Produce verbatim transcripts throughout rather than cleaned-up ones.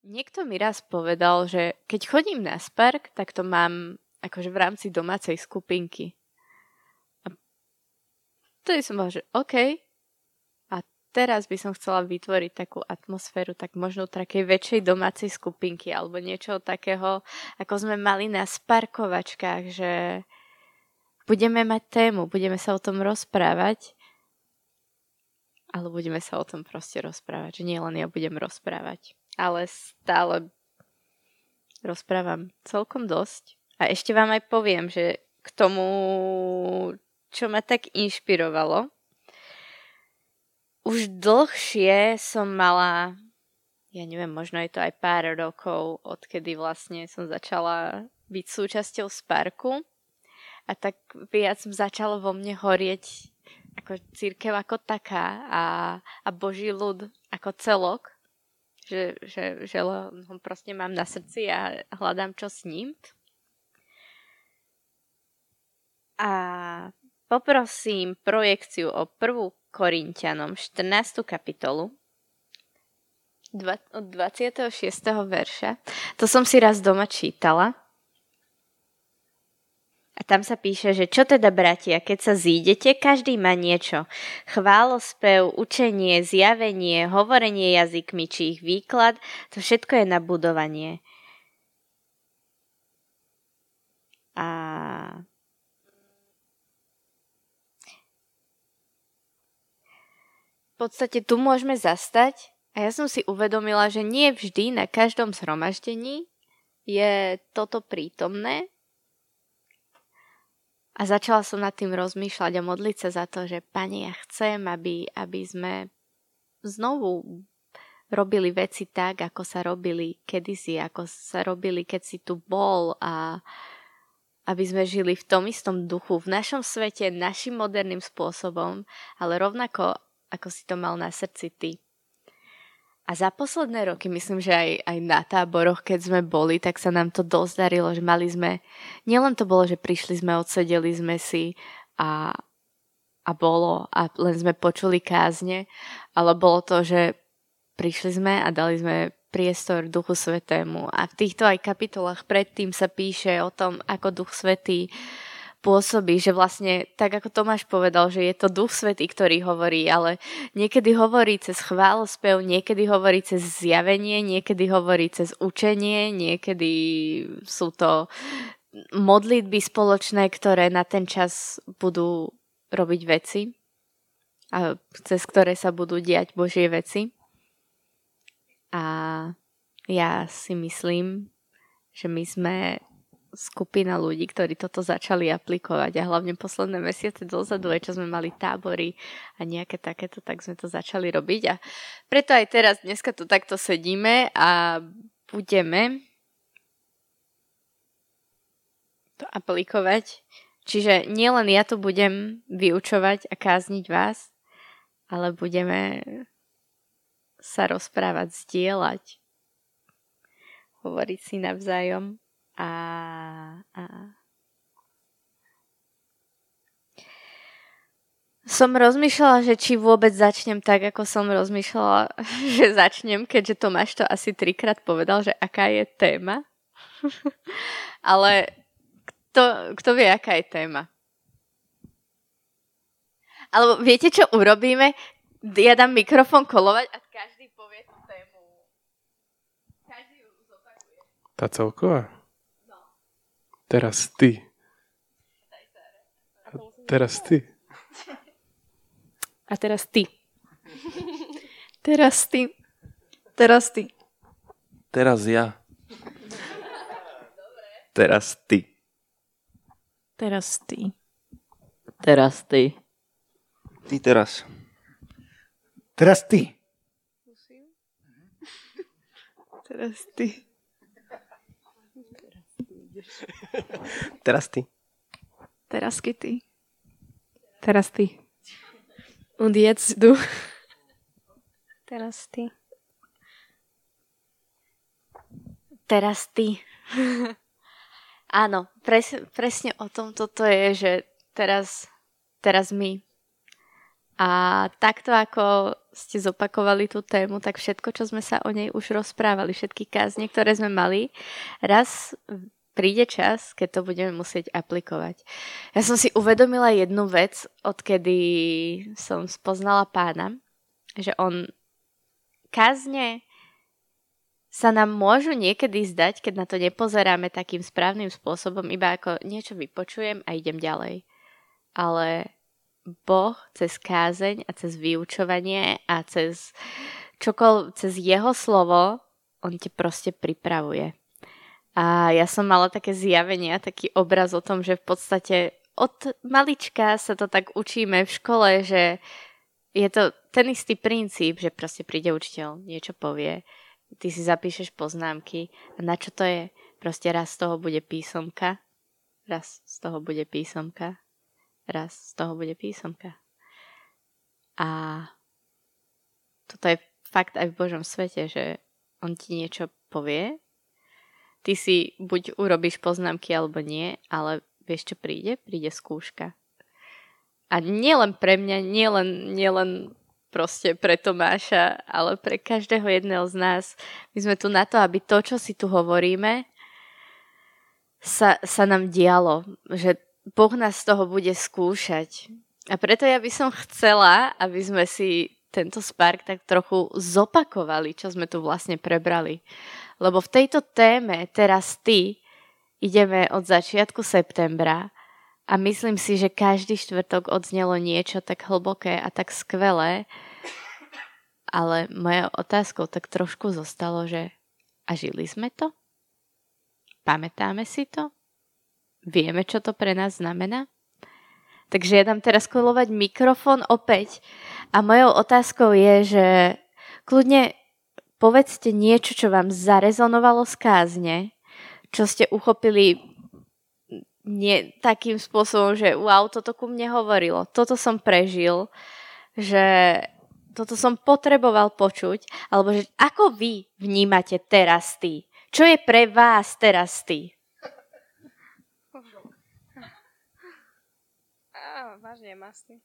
Niekto mi raz povedal, že keď chodím na Spark, tak to mám akože v rámci domácej skupinky. A vtedy som bola, že OK. A teraz by som chcela vytvoriť takú atmosféru, tak možno takej väčšej domácej skupinky alebo niečo takého, ako sme mali na Sparkovačkách, že budeme mať tému, budeme sa o tom rozprávať, ale budeme sa o tom proste rozprávať, že nie len ja budem rozprávať. Ale stále rozprávam celkom dosť. A ešte vám aj poviem, že k tomu, čo ma tak inšpirovalo, už dlhšie som mala, ja neviem, možno je to aj pár rokov, odkedy vlastne som začala byť súčasťou Sparku. A tak viac začalo vo mne horieť ako cirkev ako taká a, a Boží ľud ako celok. Že, že, že ho proste mám na srdci a hľadám, čo s ním. A poprosím projekciu o prvú Korintianom štrnástu kapitolu od dvadsiateho šiesteho verša. To som si raz doma čítala. A tam sa píše, že čo teda, bratia, keď sa zídete, každý má niečo. Chválospev, učenie, zjavenie, hovorenie jazykmi či ich výklad, to všetko je na budovanie. A... V podstate tu môžeme zastať a ja som si uvedomila, že nie vždy na každom zhromaždení je toto prítomné. A začala som nad tým rozmýšľať a modliť sa za to, že Pane, ja chcem, aby, aby sme znovu robili veci tak, ako sa robili kedysi, ako sa robili, keď si tu bol, a aby sme žili v tom istom duchu, v našom svete, našim moderným spôsobom, ale rovnako, ako si to mal na srdci ty. A za posledné roky, myslím, že aj, aj na táboroch, keď sme boli, tak sa nám to dosť darilo, že mali sme, nielen to bolo, že prišli sme, odsedeli sme si a, a bolo, a len sme počuli kázne, ale bolo to, že prišli sme a dali sme priestor Duchu Svätému. A v týchto aj kapitolách predtým sa píše o tom, ako Duch Svätý pôsobí, že vlastne, tak ako Tomáš povedal, že je to Duch Svätý, ktorý hovorí, ale niekedy hovorí cez chválospev, niekedy hovorí cez zjavenie, niekedy hovorí cez učenie, niekedy sú to modlitby spoločné, ktoré na ten čas budú robiť veci a cez ktoré sa budú diať Božie veci. A ja si myslím, že my sme skupina ľudí, ktorí toto začali aplikovať, a hlavne posledné mesiace dozadu, aj čo sme mali tábory a nejaké takéto, tak sme to začali robiť, a preto aj teraz dneska tu takto sedíme a budeme to aplikovať. Čiže nielen ja tu budem vyučovať a kázniť vás, ale budeme sa rozprávať, zdieľať, hovoriť si navzájom. A, a. Som rozmýšľala, že či vôbec začnem tak, ako som rozmýšľala, že začnem, keďže Tomáš to asi trikrát povedal, že aká je téma. Ale kto, kto vie, aká je téma? Alebo viete, čo urobíme? Ja dám mikrofón kolovať a každý povie tú tému. Každý ju zopakuje. Tá celková? Teraz ty. A teraz ty. A teraz ty. Teraz ty. Teraz ty. Teraz ja. Teraz ty. Teraz ty. Teraz ty. Ty teraz. Teraz ty. Teraz ty. Teraz ty. Teraz ty. Teraz ty. Und jetzt du. Teraz ty. Teraz ty. Áno, pres, presne o tom toto je, že teraz, teraz my. A takto ako ste zopakovali tú tému, tak všetko, čo sme sa o nej už rozprávali, všetky kázne, ktoré sme mali, raz príde čas, keď to budeme musieť aplikovať. Ja som si uvedomila jednu vec, odkedy som spoznala Pána, že on kázne sa nám môžu niekedy zdať, keď na to nepozeráme takým správnym spôsobom, iba ako niečo vypočujem a idem ďalej. Ale Boh cez kázeň a cez vyučovanie a cez čokoľvek, cez jeho slovo, on te proste pripravuje. A ja som mala také zjavenia, taký obraz o tom, že v podstate od malička sa to tak učíme v škole, že je to ten istý princíp, že proste príde učiteľ, niečo povie, ty si zapíšeš poznámky a na čo to je? Proste raz z toho bude písomka, raz z toho bude písomka, raz z toho bude písomka. A toto je fakt aj v Božom svete, že on ti niečo povie, ty si buď urobíš poznámky alebo nie, ale vieš čo príde? Príde skúška. A nielen pre mňa, nielen, nielen proste pre Tomáša, ale pre každého jedného z nás. My sme tu na to, aby to, čo si tu hovoríme, sa, sa nám dialo. Že Boh nás z toho bude skúšať. A preto ja by som chcela, aby sme si tento Spark tak trochu zopakovali, čo sme tu vlastne prebrali. Lebo v tejto téme teraz ty ideme od začiatku septembra a myslím si, že každý štvrtok odznelo niečo tak hlboké a tak skvelé. Ale mojou otázkou tak trošku zostalo, že a žili sme to? Pamätáme si to? Vieme, čo to pre nás znamená? Takže ja dám teraz kolovať mikrofón opäť. A mojou otázkou je, že kľudne povedzte niečo, čo vám zarezonovalo z kázne, čo ste uchopili nie takým spôsobom, že wow, toto ku mne hovorilo, toto som prežil, že toto som potreboval počuť, alebo že ako vy vnímate teraz ty? Čo je pre vás teraz ty? Á, vážne, masný.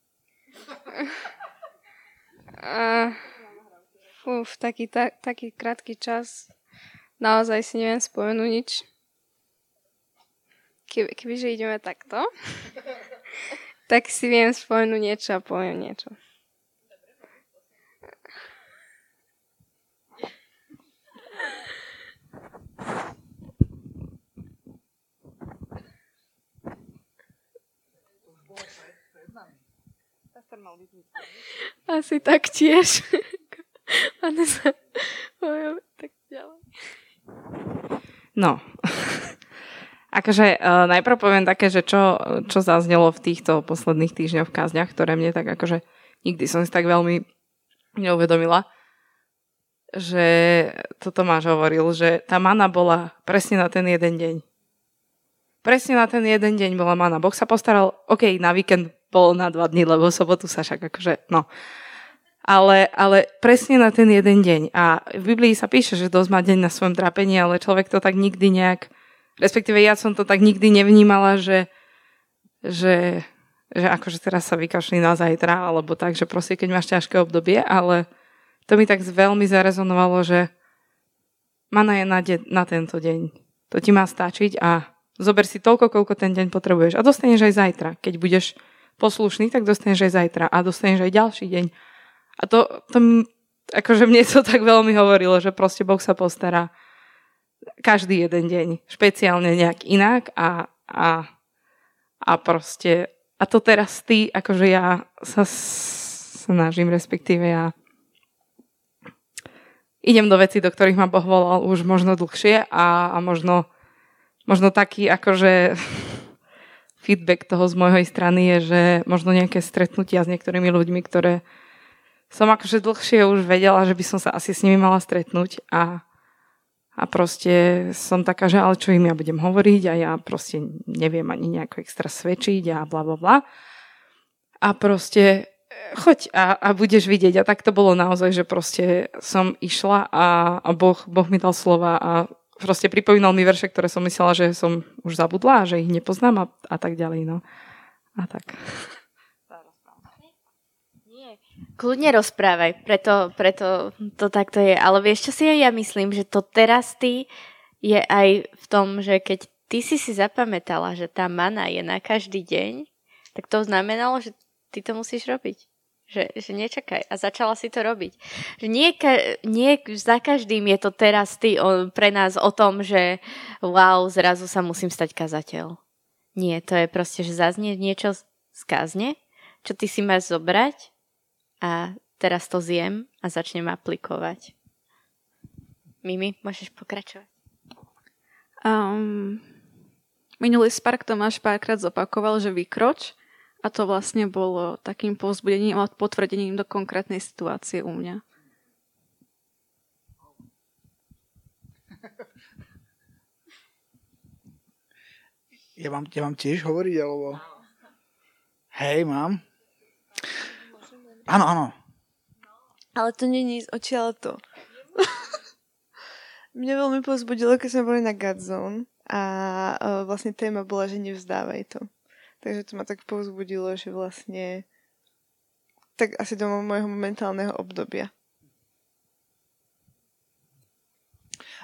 Fúf, taký, ta, taký krátky čas, naozaj si neviem spomenúť nič. Kebyže ideme takto, tak si viem spomenúť niečo a poviem niečo. Asi tak tiež. No... Akože uh, najprv poviem také, že čo, čo zaznelo v týchto posledných týždňoch v kázniach, ktoré mne tak akože nikdy som si tak veľmi neuvedomila, že to Tomáš hovoril, že tá mana bola presne na ten jeden deň. Presne na ten jeden deň bola mana. Boh sa postaral, okej, okay, na víkend bol na dva dni, lebo sobotu sa však akože, no. Ale, ale presne na ten jeden deň. A v Biblii sa píše, že dosť má deň na svojom trápení, ale človek to tak nikdy nejak... Respektíve ja som to tak nikdy nevnímala, že, že, že akože teraz sa vykašli na zajtra, alebo tak, že proste keď máš ťažké obdobie, ale to mi tak veľmi zarezonovalo, že mana je na, de- na tento deň. To ti má stačiť a zober si toľko, koľko ten deň potrebuješ. A dostaneš aj zajtra. Keď budeš poslušný, tak dostaneš aj zajtra a dostaneš aj ďalší deň. A to, to akože mne to tak veľmi hovorilo, že proste Boh sa postará každý jeden deň, špeciálne nejak inak a, a, a proste, a to teraz ty, akože ja sa snažím, respektíve ja idem do vecí, do ktorých ma Boh volal už možno dlhšie a, a možno, možno taký akože feedback toho z mojej strany je, že možno nejaké stretnutia s niektorými ľuďmi, ktoré som akože dlhšie už vedela, že by som sa asi s nimi mala stretnúť a A proste som taká, že ale čo im ja budem hovoriť a ja proste neviem ani nejako extra svedčiť a bla bla bla. A proste choď a, a budeš vidieť. A tak to bolo naozaj, že proste som išla a, a boh, boh mi dal slova a proste pripomínal mi verše, ktoré som myslela, že som už zabudla, že ich nepoznám a, a tak ďalej. No. A tak. Nie. Kľudne rozprávaj, preto, preto to takto je. Ale vieš, čo si aj ja myslím, že to teraz ty je aj v tom, že keď ty si si zapamätala, že tá mana je na každý deň, tak to znamenalo, že ty to musíš robiť. Že, že nečakaj. A začala si to robiť. Že nie, ka- nie za každým je to teraz ty o, pre nás o tom, že wow, zrazu sa musím stať kazateľ. Nie, to je proste, že zaznie niečo z kázne, čo ty si máš zobrať a teraz to zjem a začnem aplikovať. Mimi, môžeš pokračovať. Um, minulý Spark Tomáš párkrát zopakoval, že vykroč. A to vlastne bolo takým povzbudením a potvrdením do konkrétnej situácie u mňa. Ja vám, ja vám tiež hovoriť, alebo... Hej, mám. Áno, áno. Ale to nie je oči, ale to. Mňa veľmi povzbudilo, keď sme boli na Godzone a vlastne téma bola, že nevzdávaj to. Takže to ma tak povzbudilo, že vlastne tak asi do môjho momentálneho obdobia.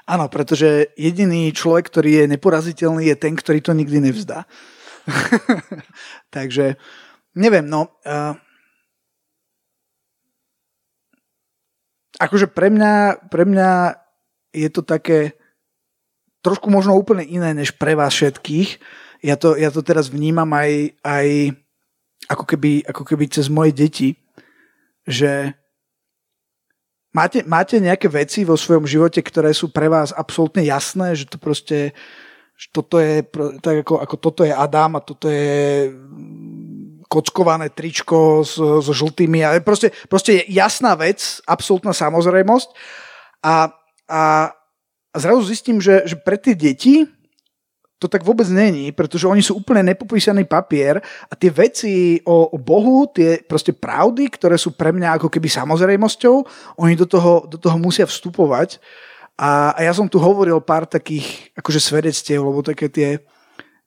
Áno, pretože jediný človek, ktorý je neporaziteľný, je ten, ktorý to nikdy nevzdá. Takže neviem, no... Uh, akože pre mňa, pre mňa je to také trošku možno úplne iné, než pre vás všetkých. Ja to, ja to teraz vnímam aj, aj ako, keby, ako keby cez moje deti, že máte, máte nejaké veci vo svojom živote, ktoré sú pre vás absolútne jasné, že to proste, že toto je, tak ako, ako toto je Adam a toto je kockované tričko so, so žltými, ale proste, proste je jasná vec, absolútna samozrejmosť a, a, a zrazu zistím, že, že pre tie deti to tak vôbec není, pretože oni sú úplne nepopísaný papier a tie veci o, o Bohu, tie proste pravdy, ktoré sú pre mňa ako keby samozrejmosťou, oni do toho, do toho musia vstupovať. A, a ja som tu hovoril pár takých akože svedectiev, lebo také tie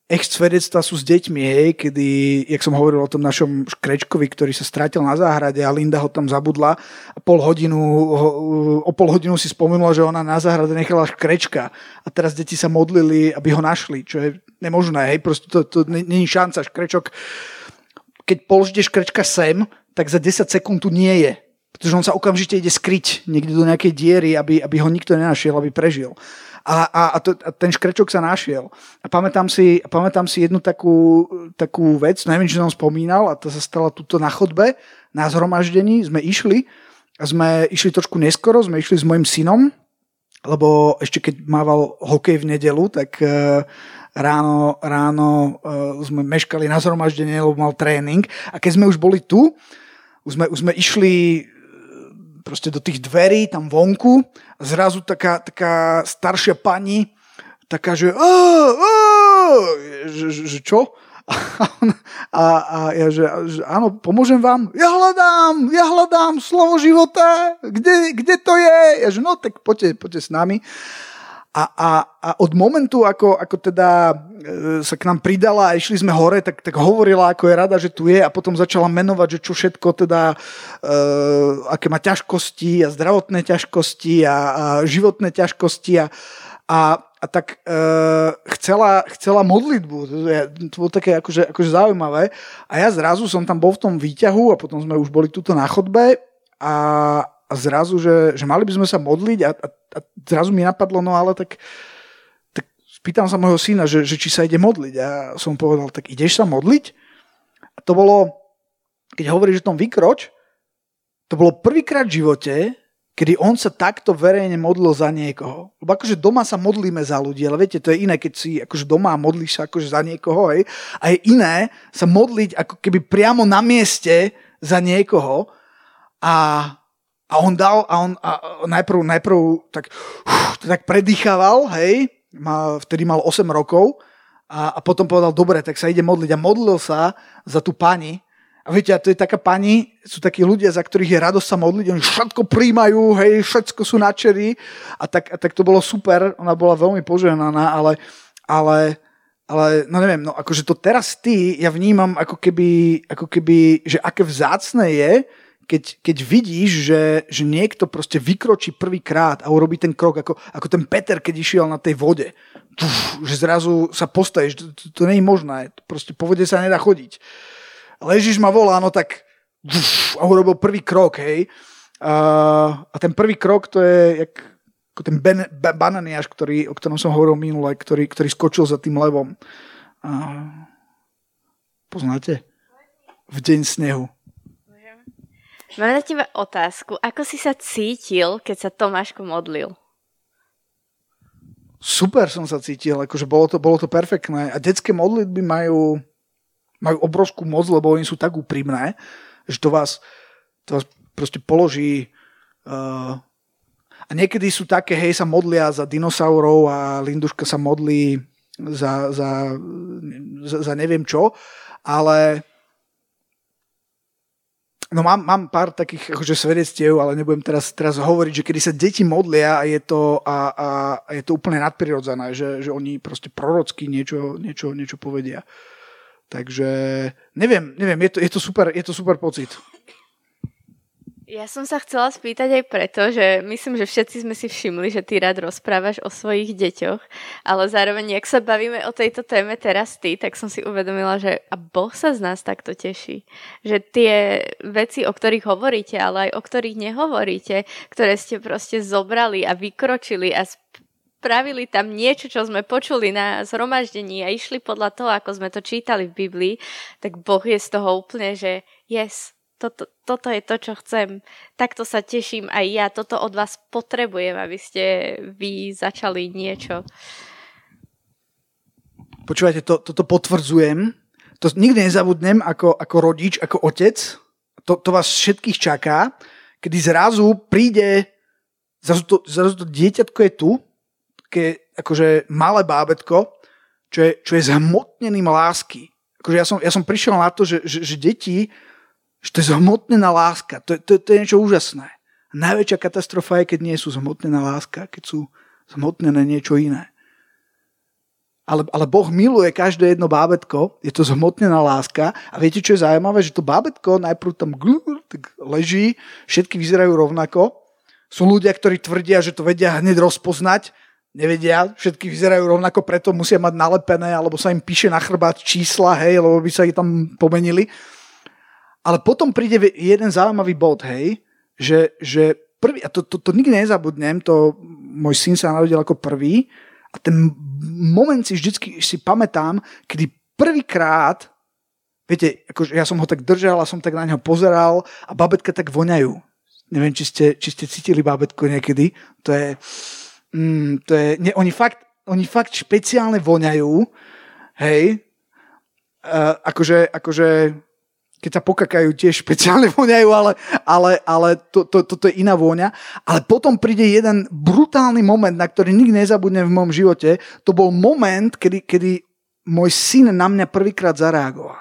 ex-svedectvá sú s deťmi, hej, kedy, jak som hovoril o tom našom škrečkovi, ktorý sa strátil na záhrade a Linda ho tam zabudla a pol hodinu, ho, o pol hodinu si spomenula, že ona na záhrade nechala škrečka a teraz deti sa modlili, aby ho našli, čo je nemožné, hej, proste to, to není šanca, škrečok, keď položíte škrečka sem, tak za desať sekúnd tu nie je, pretože on sa okamžite ide skryť niekde do nejakej diery, aby, aby ho nikto nenašiel, aby prežil. A, a, a, to, a ten škrečok sa našiel. A pamätám si, pamätám si jednu takú, takú vec, neviem, čo som spomínal, a to sa stala tuto na chodbe, na zhromaždení, sme išli a sme išli trošku neskoro, sme išli s mojim synom, lebo ešte keď mával hokej v nedelu, tak uh, ráno, ráno uh, sme meškali na zhromaždenie, lebo mal tréning. A keď sme už boli tu, už sme, už sme išli... proste do tých dverí, tam vonku a zrazu taká, taká staršia pani, taká, že, ó, ó, že, že, že čo? A, a, a ja, že, že áno, pomôžem vám. Ja hľadám, ja hľadám slovo života. Kde, kde to je? Ja, že no, tak poďte, poďte s nami. A, a, a od momentu, ako, ako teda sa k nám pridala a išli sme hore, tak, tak hovorila, ako je rada, že tu je a potom začala menovať, že čo všetko teda, e, aké má ťažkosti a zdravotné ťažkosti a, a životné ťažkosti a, a, a tak e, chcela, chcela modlitbu. To, je, to bolo také akože, akože zaujímavé. A ja zrazu som tam bol v tom výťahu a potom sme už boli tuto na chodbe a a zrazu, že, že mali by sme sa modliť a, a, a zrazu mi napadlo, no ale tak, tak spýtam sa môjho syna, že, že či sa ide modliť a som povedal, tak ideš sa modliť? A to bolo, keď hovoríš o tom vykroč, to bolo prvýkrát v živote, kedy on sa takto verejne modlil za niekoho. Lebo akože doma sa modlíme za ľudí, ale viete, to je iné, keď si akože doma modlíš sa akože za niekoho, hej? A je iné sa modliť ako keby priamo na mieste za niekoho a A on dal, a on a najprv, najprv tak, uf, tak predýchával, hej, mal, vtedy mal osem rokov a, a potom povedal, dobre, tak sa ide modliť a modlil sa za tú pani. A viete, a to je taká pani, sú takí ľudia, za ktorých je radosť sa modliť, oni všetko príjmajú, hej, všetko sú nadšení a tak, a tak to bolo super, ona bola veľmi požehnaná, ale, ale, ale no neviem, no akože to teraz ty, ja vnímam ako keby, ako keby že aké vzácne je, keď, keď vidíš, že, že niekto proste vykročí prvýkrát a urobí ten krok, ako, ako ten Peter, keď išiel na tej vode. Puf, že zrazu sa postavíš, to, to, to nie je možné, proste po vode sa nedá chodiť. Ale Ježiš ma volá, no tak puf, a urobil prvý krok, hej. A, a ten prvý krok to je jak, ako ten ben, ben, bananiaš, ktorý, o ktorom som hovoril minule, ktorý, ktorý skočil za tým levom. A, poznáte? V deň snehu. Mám na teba otázku. Ako si sa cítil, keď sa Tomáško modlil? Super som sa cítil. Akože bolo to, bolo to perfektné. A detské modlitby majú, majú obrovskú moc, lebo oni sú tak úprimné, že to vás, to vás proste položí... Uh, a niekedy sú také, hej, sa modlia za dinosaurov a Linduška sa modlí za, za, za, za neviem čo, ale... No mám, mám pár takých akože svedectiev, ale nebudem teraz, teraz hovoriť, že kedy sa deti modlia a je to, a, a, a je to úplne nadprirodzené, že, že oni proste prorocky niečo, niečo, niečo povedia. Takže neviem, neviem, je to, je to super, je to super pocit. Ja som sa chcela spýtať aj preto, že myslím, že všetci sme si všimli, že ty rád rozprávaš o svojich deťoch, ale zároveň, ak sa bavíme o tejto téme teraz ty, tak som si uvedomila, že a Boh sa z nás takto teší. Že tie veci, o ktorých hovoríte, ale aj o ktorých nehovoríte, ktoré ste proste zobrali a vykročili a spravili tam niečo, čo sme počuli na zhromaždení a išli podľa toho, ako sme to čítali v Biblii, tak Boh je z toho úplne, že yes, Toto, toto je to, čo chcem. Takto sa teším aj ja. Toto od vás potrebujem, aby ste vy začali niečo. Počúvajte, to, toto potvrdzujem. To nikdy nezabudnem ako, ako rodič, ako otec. To, to vás všetkých čaká, kedy zrazu príde, zrazu to, zrazu to dieťatko je tu, ke, akože malé bábätko, čo je, čo je zhmotneným lásky. Akože ja som, ja som prišiel na to, že, že, že deti... že to je zhmotnená láska. To, to, to je niečo úžasné. Najväčšia katastrofa je, keď nie sú zhmotnená láska, keď sú zhmotnené niečo iné. Ale, ale Boh miluje každé jedno bábätko, je to zhmotnená láska a viete, čo je zaujímavé, že to bábätko najprv tam glúr, tak leží, všetky vyzerajú rovnako. Sú ľudia, ktorí tvrdia, že to vedia hneď rozpoznať, nevedia, všetky vyzerajú rovnako, preto musia mať nalepené, alebo sa im píše na chrbát čísla, hej, lebo by sa ich tam pomenili. Ale potom príde jeden zaujímavý bod, hej, že, že prvý, a to, to, to nikdy nezabudnem, to môj syn sa narodil ako prvý a ten moment si vždycky si pamätám, kedy prvýkrát, viete, akože ja som ho tak držal a som tak na neho pozeral a bábätka tak voňajú. Neviem, či ste, či ste cítili bábätko niekedy. To je, mm, to je nie, oni, fakt, oni fakt špeciálne voňajú, hej, uh, akože, akože keď sa pokakajú, tiež špeciálne vôňajú, ale, ale, ale to, to, toto je iná vôňa. Ale potom príde jeden brutálny moment, na ktorý nikdy nezabudnem v mojom živote. To bol moment, kedy, kedy môj syn na mňa prvýkrát zareagoval.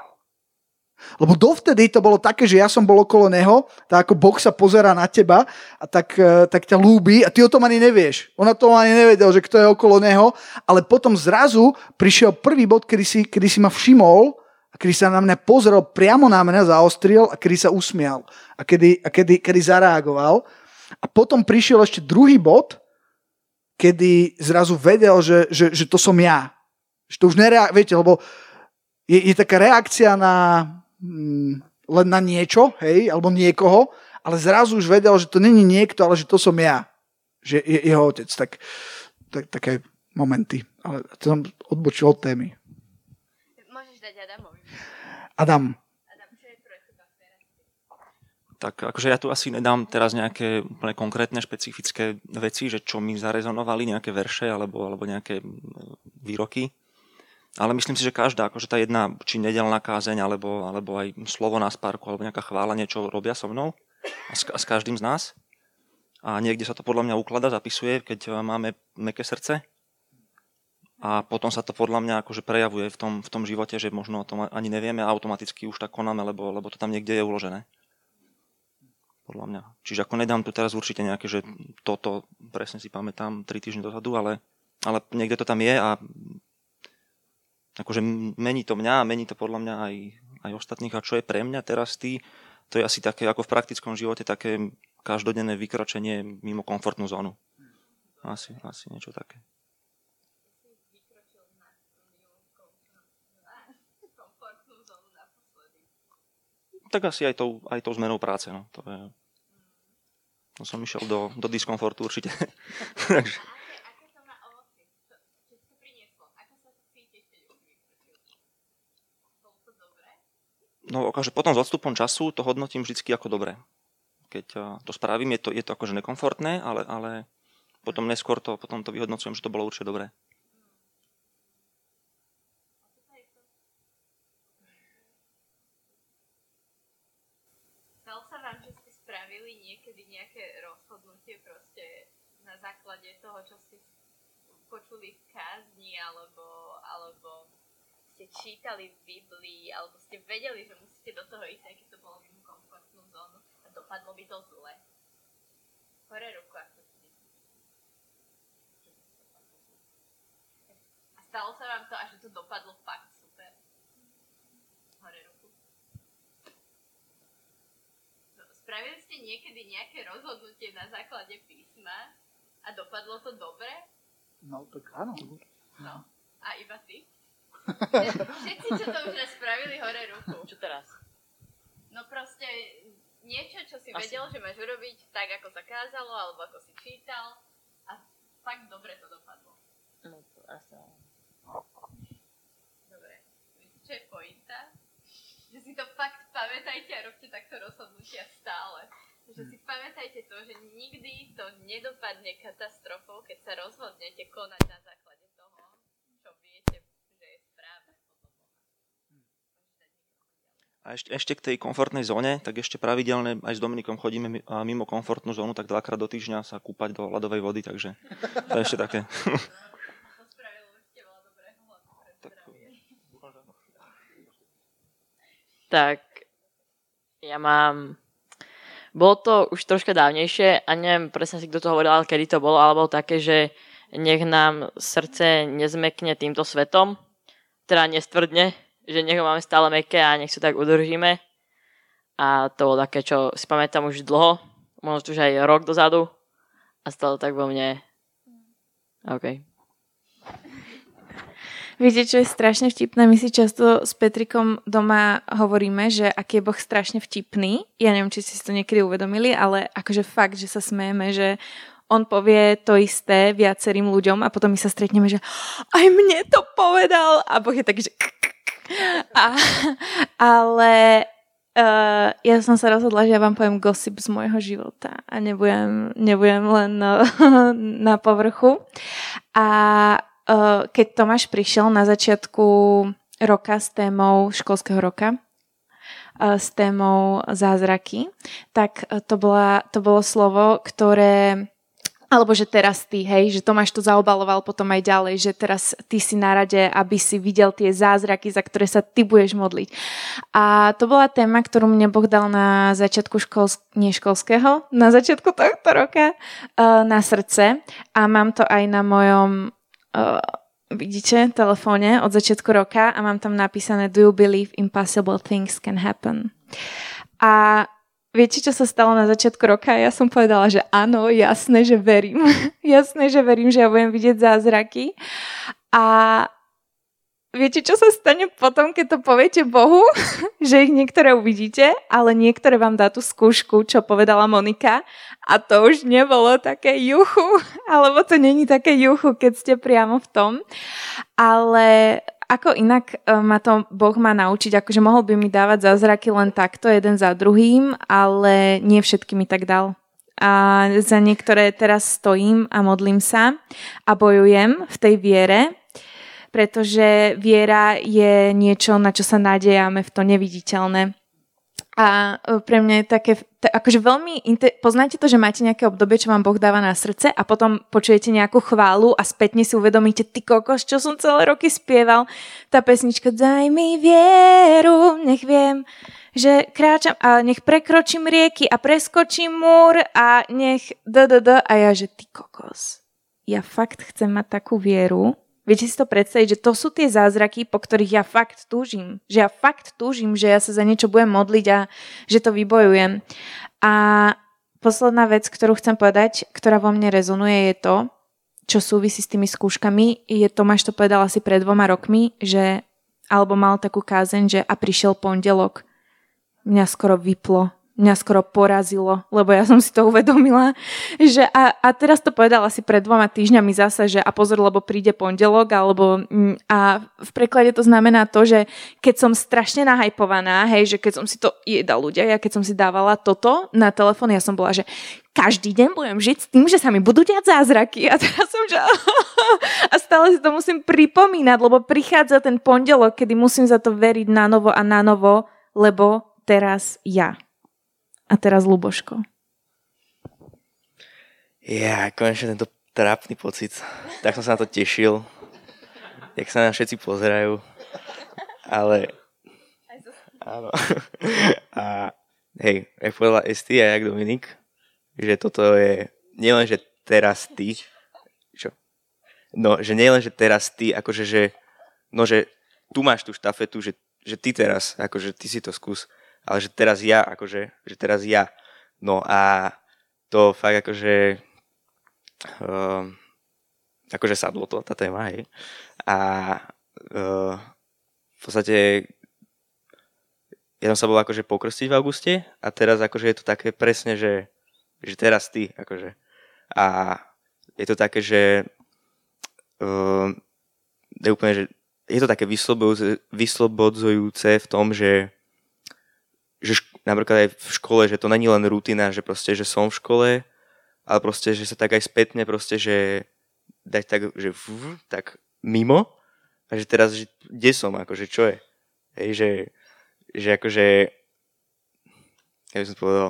Lebo dovtedy to bolo také, že ja som bol okolo neho, tak ako Boh sa pozerá na teba a tak, tak ťa ľúbi a ty o tom ani nevieš. On o tom ani nevedel, že kto je okolo neho, ale potom zrazu prišiel prvý bod, kedy si, kedy si ma všimol, a kedy sa na mňa pozrel, priamo na mňa zaostril a kedy sa usmial a kedy, a kedy, kedy zareagoval. A potom prišiel ešte druhý bod, kedy zrazu vedel, že, že, že to som ja. Že to už nereaguje, viete, lebo je, je taká reakcia na, hm, len na niečo, hej, alebo niekoho, ale zrazu už vedel, že to není niekto, ale že to som ja. Že je jeho otec. Tak, tak, také momenty. Ale to som odbočil od témy. Môžeš dať Adamovi. Adam. Tak akože ja tu asi nedám teraz nejaké úplne konkrétne, špecifické veci, že čo mi zarezonovali, nejaké verše alebo, alebo nejaké výroky. Ale myslím si, že každá, akože tá jedna, či nedelná kázeň, alebo, alebo aj slovo na Sparku, alebo nejaká chvála, niečo robia so mnou a s, a s každým z nás. A niekde sa to podľa mňa ukladá, zapisuje, keď máme mäkké srdce. A potom sa to podľa mňa akože prejavuje v tom, v tom živote, že možno o tom ani nevieme a automaticky už tak konáme, lebo, lebo to tam niekde je uložené. Podľa mňa. Čiže ako nedám tu teraz určite nejaké, že toto presne si pamätám tri týždne dozadu, ale, ale niekde to tam je a akože mení to mňa a mení to podľa mňa aj, aj ostatných. A čo je pre mňa teraz ty, to je asi také, ako v praktickom živote, také každodenné vykračenie mimo komfortnú zónu. Asi, asi niečo také. Tak asi aj tou, aj tou zmenou práce. No. To je... no som išiel do, do diskomfortu určite. Takže... Aké to má ovocie? Čo to prinieslo? Ako sa to cítiš, keď už vykračil? Bolo to dobré? No, akože potom s odstupom času to hodnotím vždy ako dobré. Keď to spravím, je to, je to akože nekomfortné, ale, ale potom neskôr to, potom to vyhodnocujem, že to bolo určite dobré. Toho, čo ste počuli v kázni, alebo, alebo ste čítali v Biblii, alebo ste vedeli, že musíte do toho ísť, aj keď to bolo mimo komfortnú zónu a dopadlo by to zle. Hore ruku, ako si myslíš. A stalo sa vám to, až to dopadlo fakt super. Hore ruku. Spravili ste niekedy nejaké rozhodnutie na základe písma, a dopadlo to dobre? No, tak áno. No. A iba ty? Všetci, čo to už nespravili, hore ruku. Čo teraz? No proste niečo, čo si Asi. vedel, že máš urobiť tak, ako sa kázalo, alebo ako si čítal. A fakt dobre to dopadlo. No, to asi. Dobre. Čo je pointa? Že si to fakt pamätajte a robte takto rozhodnutia stále. Že si pamätajte to, že nikdy to nedopadne katastrofou, keď sa rozhodnete konať na základe toho, čo viete, že je správne. A ešte, ešte k tej komfortnej zóne, tak ešte pravidelne aj s Dominikom chodíme mimo komfortnú zónu, tak dvakrát do týždňa sa kúpať do ľadovej vody, takže to je ešte také. To spravilo ešte veľa dobrého hľadu pre zdravie. Tak, ja mám... Bolo to už troška dávnejšie a neviem presne si, kto to hovoril, ale kedy to bolo, alebo také, že nech nám srdce nezmekne týmto svetom, teda nestvrdne, že nech ho máme stále mäkké a nech sa tak udržíme. A to bolo také, čo si pamätám už dlho, možno už aj rok dozadu a stalo tak vo mne. OK. Viete, čo je strašne vtipné? My si často s Petrikom doma hovoríme, že aký je Boh strašne vtipný. Ja neviem, či ste si to niekedy uvedomili, ale akože fakt, že sa smejeme, že on povie to isté viacerým ľuďom a potom my sa stretneme, že aj mne to povedal. A Boh je taký, že... A, ale uh, ja som sa rozhodla, že ja vám poviem gossip z môjho života a nebudem, nebudem len na, na povrchu. A... keď Tomáš prišiel na začiatku roka s témou školského roka, s témou zázraky, tak to, bola, to bolo slovo, ktoré, alebo že teraz ty, hej, že Tomáš to zaobaloval potom aj ďalej, že teraz ty si na rade, aby si videl tie zázraky, za ktoré sa ty budeš modliť. A to bola téma, ktorú mne Boh dal na začiatku školsk- nie školského, na začiatku tohto roka na srdce a mám to aj na mojom Uh, vidíte, telefóne od začiatku roka a mám tam napísané Do you believe impossible things can happen? A viete, čo sa stalo na začiatku roka? Ja som povedala, že áno, jasné, že verím. Jasné, že verím, že ja budem vidieť zázraky. A viete, čo sa stane potom, keď to poviete Bohu? Že ich niektoré uvidíte, ale niektoré vám dá tú skúšku, čo povedala Monika. A to už nebolo také juchu, alebo to není také juchu, keď ste priamo v tom. Ale ako inak ma to Boh má naučiť, akože mohol by mi dávať zázraky len takto, jeden za druhým, ale nie všetky mi tak dal. A za niektoré teraz stojím a modlím sa a bojujem v tej viere, pretože viera je niečo, na čo sa nádejame v to neviditeľné. A pre mňa je také, akože veľmi, poznáte to, že máte nejaké obdobie, čo vám Boh dáva na srdce a potom počujete nejakú chválu a spätne si uvedomíte, ty kokos, čo som celé roky spieval, tá pesnička, daj mi vieru, nech viem, že kráčam a nech prekročím rieky a preskočím múr a nech, do, do, do, a ja, že ty kokos, ja fakt chcem mať takú vieru, Viete si to predstaviť, že to sú tie zázraky, po ktorých ja fakt túžim. Že ja fakt túžim, že ja sa za niečo budem modliť a že to vybojujem. A posledná vec, ktorú chcem povedať, ktorá vo mne rezonuje, je to, čo súvisí s tými skúškami. Je, Tomáš to povedal asi pred dvoma rokmi, že, alebo mal takú kázeň, že a prišiel pondelok. Mňa skoro vyplo. Mňa skoro porazilo, lebo ja som si to uvedomila. Že a, a teraz to povedala asi pred dvoma týždňami zasa, že a pozor, lebo príde pondelok, alebo a v preklade to znamená to, že keď som strašne nahajpovaná, hej, že keď som si to jedla ľudia, ja keď som si dávala toto na telefón, ja som bola, že každý deň budem žiť s tým, že sa mi budú diať zázraky. A teraz som, že... a stále si to musím pripomínať, lebo prichádza ten pondelok, kedy musím za to veriť na novo a na novo, lebo teraz ja. A teraz Ľuboško. Ja, konečne tento trápny pocit. Tak som sa na to tešil. Jak sa na všetci pozerajú. Ale... Áno. A hej, jak povedala Esti a jak Dominik, že toto je nielen, že teraz ty... Čo? No, že nielen, že teraz ty, akože, že... No, že tu máš tú štafetu, že, že ty teraz, akože ty si to skús. Ale že teraz ja, akože, že teraz ja. No a to fakt akože, um, akože sadlo to, tá téma, hej. A uh, v podstate, ja som sa bol akože pokrstiť v auguste a teraz akože je to také presne, že, že teraz ty, akože. A je to také, že um, je úplne, že je to také vyslobodzujúce, vyslobodzujúce v tom, že že šk- napríklad aj v škole, že to není len rutina, že proste, že som v škole, ale proste, že sa tak aj spätne proste, že dať tak, že v, tak mimo a že teraz, že kde som, akože čo je. Hej, že, že akože ja by som povedal,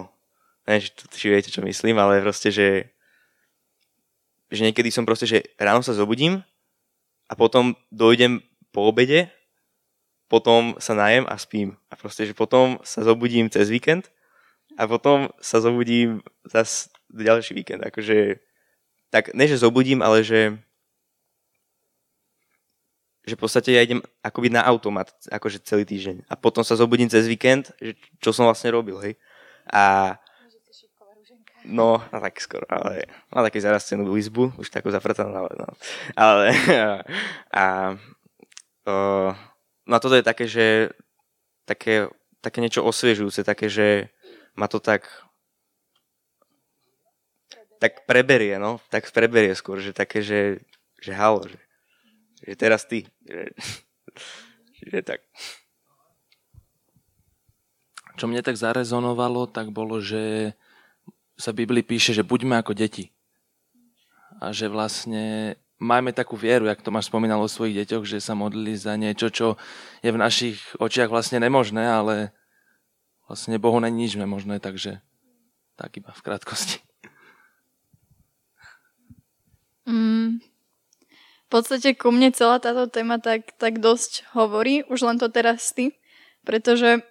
neviem, či viete, čo myslím, ale proste, že že niekedy som proste, že ráno sa zobudím a potom dojdem po obede, potom sa najem a spím. A proste, že potom sa zobudím cez víkend a potom sa zobudím zase ďalší víkend. Akože, tak ne, že zobudím, ale že že v podstate ja idem akoby na automat, akože celý týždeň. A potom sa zobudím cez víkend, že čo som vlastne robil, hej. A no, no tak skoro, ale má taký zarastenú izbu, už takú zafratanú, ale no. Ale a o, no a toto je také, že také, také niečo osviežujúce, také, že ma to tak preberie. tak preberie, no, tak preberie skôr, že také, že, že halo, že, že teraz ty, že, že tak. Čo mne tak zarezonovalo, tak bolo, že sa v Biblii píše, že buďme ako deti a že vlastne máme takú vieru, jak Tomáš spomínal o svojich deťoch, že sa modlili za niečo, čo je v našich očiach vlastne nemožné, ale vlastne Bohu není nič nemožné, takže tak iba v krátkosti. Mm, v podstate ku mne celá táto téma tak, tak dosť hovorí, už len to teraz ty, pretože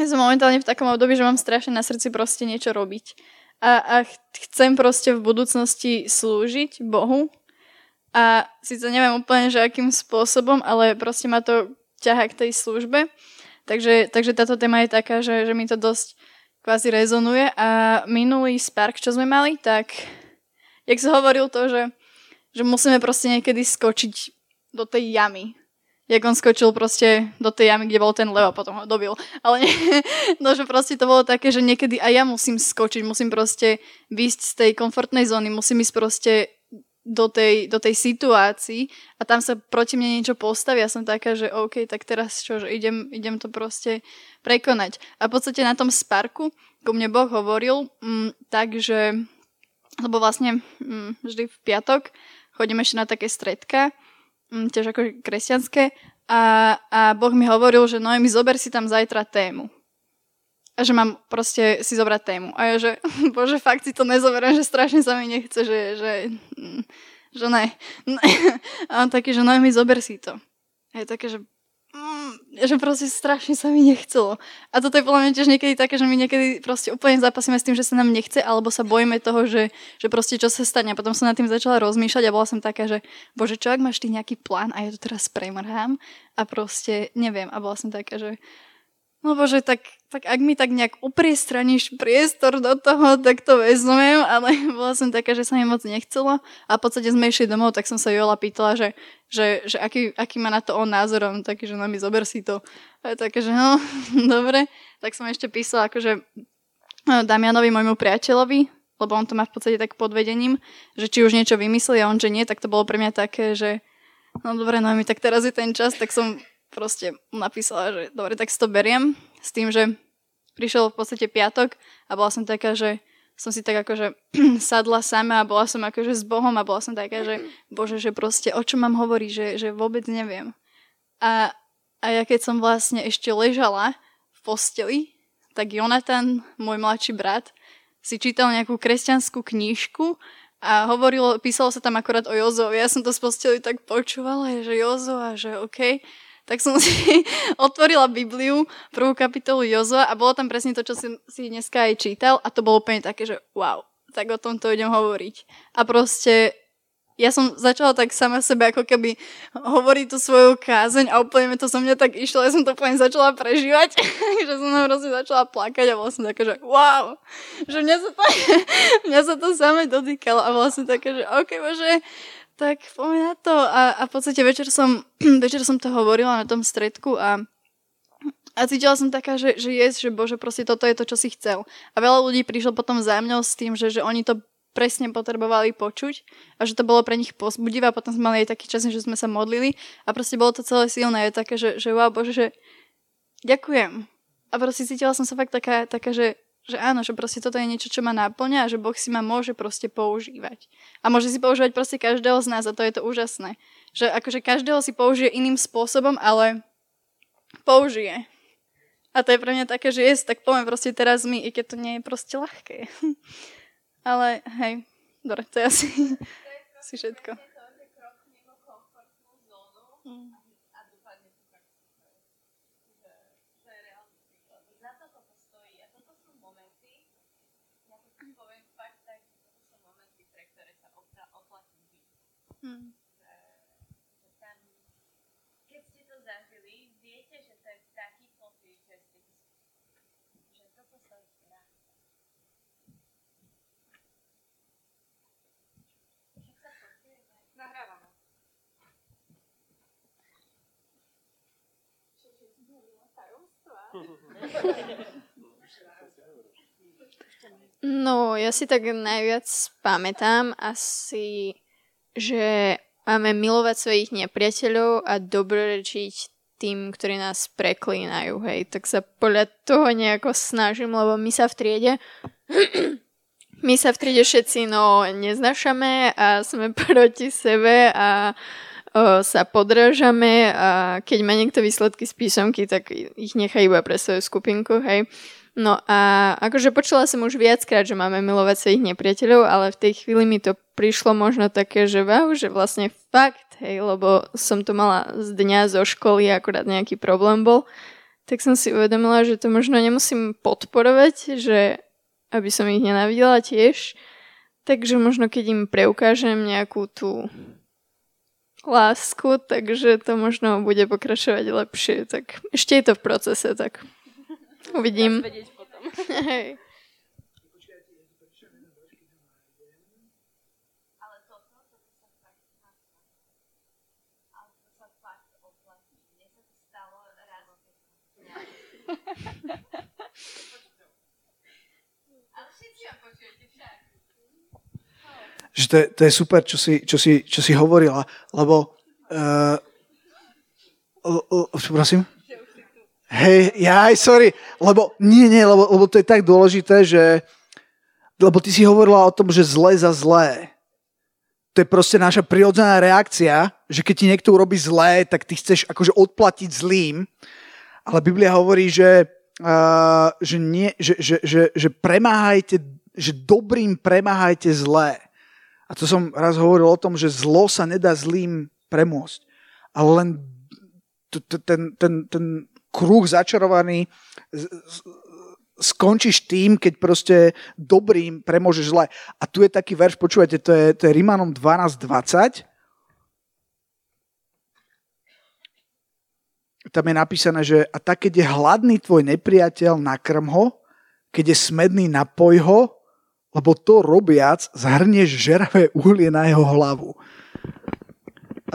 ja som momentálne v takom období, že mám strašne na srdci proste niečo robiť. A, a chcem proste v budúcnosti slúžiť Bohu. A síce neviem úplne, že akým spôsobom, ale proste ma to ťahá k tej službe. Takže, takže táto téma je taká, že, že mi to dosť kvázi rezonuje. A minulý Spark, čo sme mali, tak jak sa hovoril to, že, že musíme proste niekedy skočiť do tej jamy. Jak on skočil proste do tej jamy, kde bol ten lev a potom ho dobil. Ale nie, no, že proste to bolo také, že niekedy aj ja musím skočiť, musím proste výjsť z tej komfortnej zóny, musím ísť proste do tej, do tej situácii a tam sa proti mne niečo postaví a som taká, že OK, tak teraz čo, že idem, idem to proste prekonať. A v podstate na tom Sparku ku mne Boh hovoril, m, takže, lebo vlastne m, vždy v piatok chodíme ešte na také stredka, m, tiež ako kresťanské a, a Boh mi hovoril, že no mi zober si tam zajtra tému. A že mám proste si zobrať tému. A ja, že bože, fakt si to nezoberiem, že strašne sa mi nechce, že, že, že ne. A on taký, že no mi zober si to. A je také, že mm, že proste strašne sa mi nechcelo. A toto je podľa mňa tiež niekedy také, že my niekedy proste úplne zápasíme s tým, že sa nám nechce, alebo sa bojíme toho, že, že proste čo sa stane. A potom som nad tým začala rozmýšľať a bola som taká, že bože, čo ak máš ty nejaký plán a ja to teraz premrhám a proste neviem. A bola som taká, že no bože, tak, tak ak mi tak nejak upriestraníš priestor do toho, tak to vezmem, ale bola som taká, že sa mi moc nechcelo a v podstate sme išli domov, tak som sa Jola pýtala, že, že, že aký, aký má na to on názorom, taký, že no mi zober si to. A také, že no, dobre. Tak som ešte písala akože Damianovi, môjmu priateľovi, lebo on to má v podstate tak pod vedením, že či už niečo vymyslí a on, že nie, tak to bolo pre mňa také, že no dobre, no mi tak teraz je ten čas, tak som proste napísala, že dobre, tak si to beriem s tým, že prišiel v podstate piatok a bola som taká, že som si tak akože sadla sama a bola som akože s Bohom a bola som taká, že bože, že proste o čo mám hovoriť, že, že vôbec neviem. A, a ja keď som vlastne ešte ležala v posteli, tak Jonatan, môj mladší brat, si čítal nejakú kresťanskú knížku a hovorilo, písalo sa tam akorát o Jozovi. Ja som to z posteli tak počúvala, že Jozo a že okej. Okay. Tak som si otvorila Bibliu, prvú kapitolu Jozua a bolo tam presne to, čo si, si dneska aj čítal a to bolo úplne také, že wow, tak o tom to idem hovoriť. A proste ja som začala tak sama sebe ako keby hovoriť tú svoju kázeň a úplne to so mňa tak išlo, ja som to úplne začala prežívať, že som tam proste začala plakať a bola som taká, že wow, že mňa sa to, mňa sa to samé dotýkalo a bola som taká, že okej, okay, bože, tak poďme na to. A, a v podstate večer som, večer som to hovorila na tom stredku a, a cítila som taká, že, že yes, že bože, proste toto je to, čo si chcel. A veľa ľudí prišlo potom za mňou s tým, že, že oni to presne potrebovali počuť a že to bolo pre nich povzbudivé a potom sme mali aj taký čas, že sme sa modlili a proste bolo to celé silné. Je také, že, že wow, bože, že ďakujem. A proste cítila som sa fakt taká, taká že že áno, že proste toto je niečo, čo ma náplňa a že Boh si ma môže proste používať. A môže si používať proste každého z nás a to je to úžasné. Že akože každého si použije iným spôsobom, ale použije. A to je pre mňa také, že jest, tak poviem proste teraz my, i keď to nie je proste ľahké. Ale hej, dobre, to je asi, asi všetko. Hmm. Že tam, keď ste to zažili, viete, že to je taký pocit, že ste, že toto sa zdá. Nahrávame. Čiže zbudila tajomstva. No, ja si tak najviac pamätám asi, že máme milovať svojich nepriateľov a dobrorečiť tým, ktorí nás preklínajú, hej. Tak sa podľa toho nejako snažím, lebo my sa v triede my sa v triede všetci no neznášame a sme proti sebe a o, sa podrážame a keď má niekto výsledky z písomky, tak ich nechá iba pre svoju skupinku, hej. No a akože počula som už viackrát, že máme milovať svojich nepriateľov, ale v tej chvíli mi to prišlo možno také, že wow, že vlastne fakt, hej, lebo som to mala z dňa zo školy, akurát nejaký problém bol, tak som si uvedomila, že to možno nemusím podporovať, že aby som ich nenávidela tiež, takže možno keď im preukážem nejakú tú lásku, takže to možno bude pokračovať lepšie, tak ešte je to v procese, tak uvidím. Hej. Ale to, čo sa tak stalo, ale to sa fakt oplatí. Mne sa to stalo raz. Ale všetci ho počujete však. Že to je, to je super, čo si, čo si, čo si hovorila, lebo uh, uh, uh, prosím? Hej, jaj, sorry, lebo nie, nie, lebo, lebo to je tak dôležité, že lebo ty si hovorila o tom, že zle za zlé. To je proste naša prirodzená reakcia, že keď ti niekto urobí zlé, tak ty chceš akože odplatiť zlým, ale Biblia hovorí, že, uh, že, nie, že, že, že, že premáhajte, že dobrým premáhajte zlé. A to som raz hovoril o tom, že zlo sa nedá zlým premôcť, ale len ten kruh začarovaný skončíš tým, keď proste dobrým premožeš zle. A tu je taký verš, počúvajte, to je, to je Rimanom dvanásť dvadsať. Tam je napísané, že a tak, keď je hladný tvoj nepriateľ, nakrm ho, keď je smedný, napoj ho, lebo to robiac zhrnieš žeravé uhlie na jeho hlavu.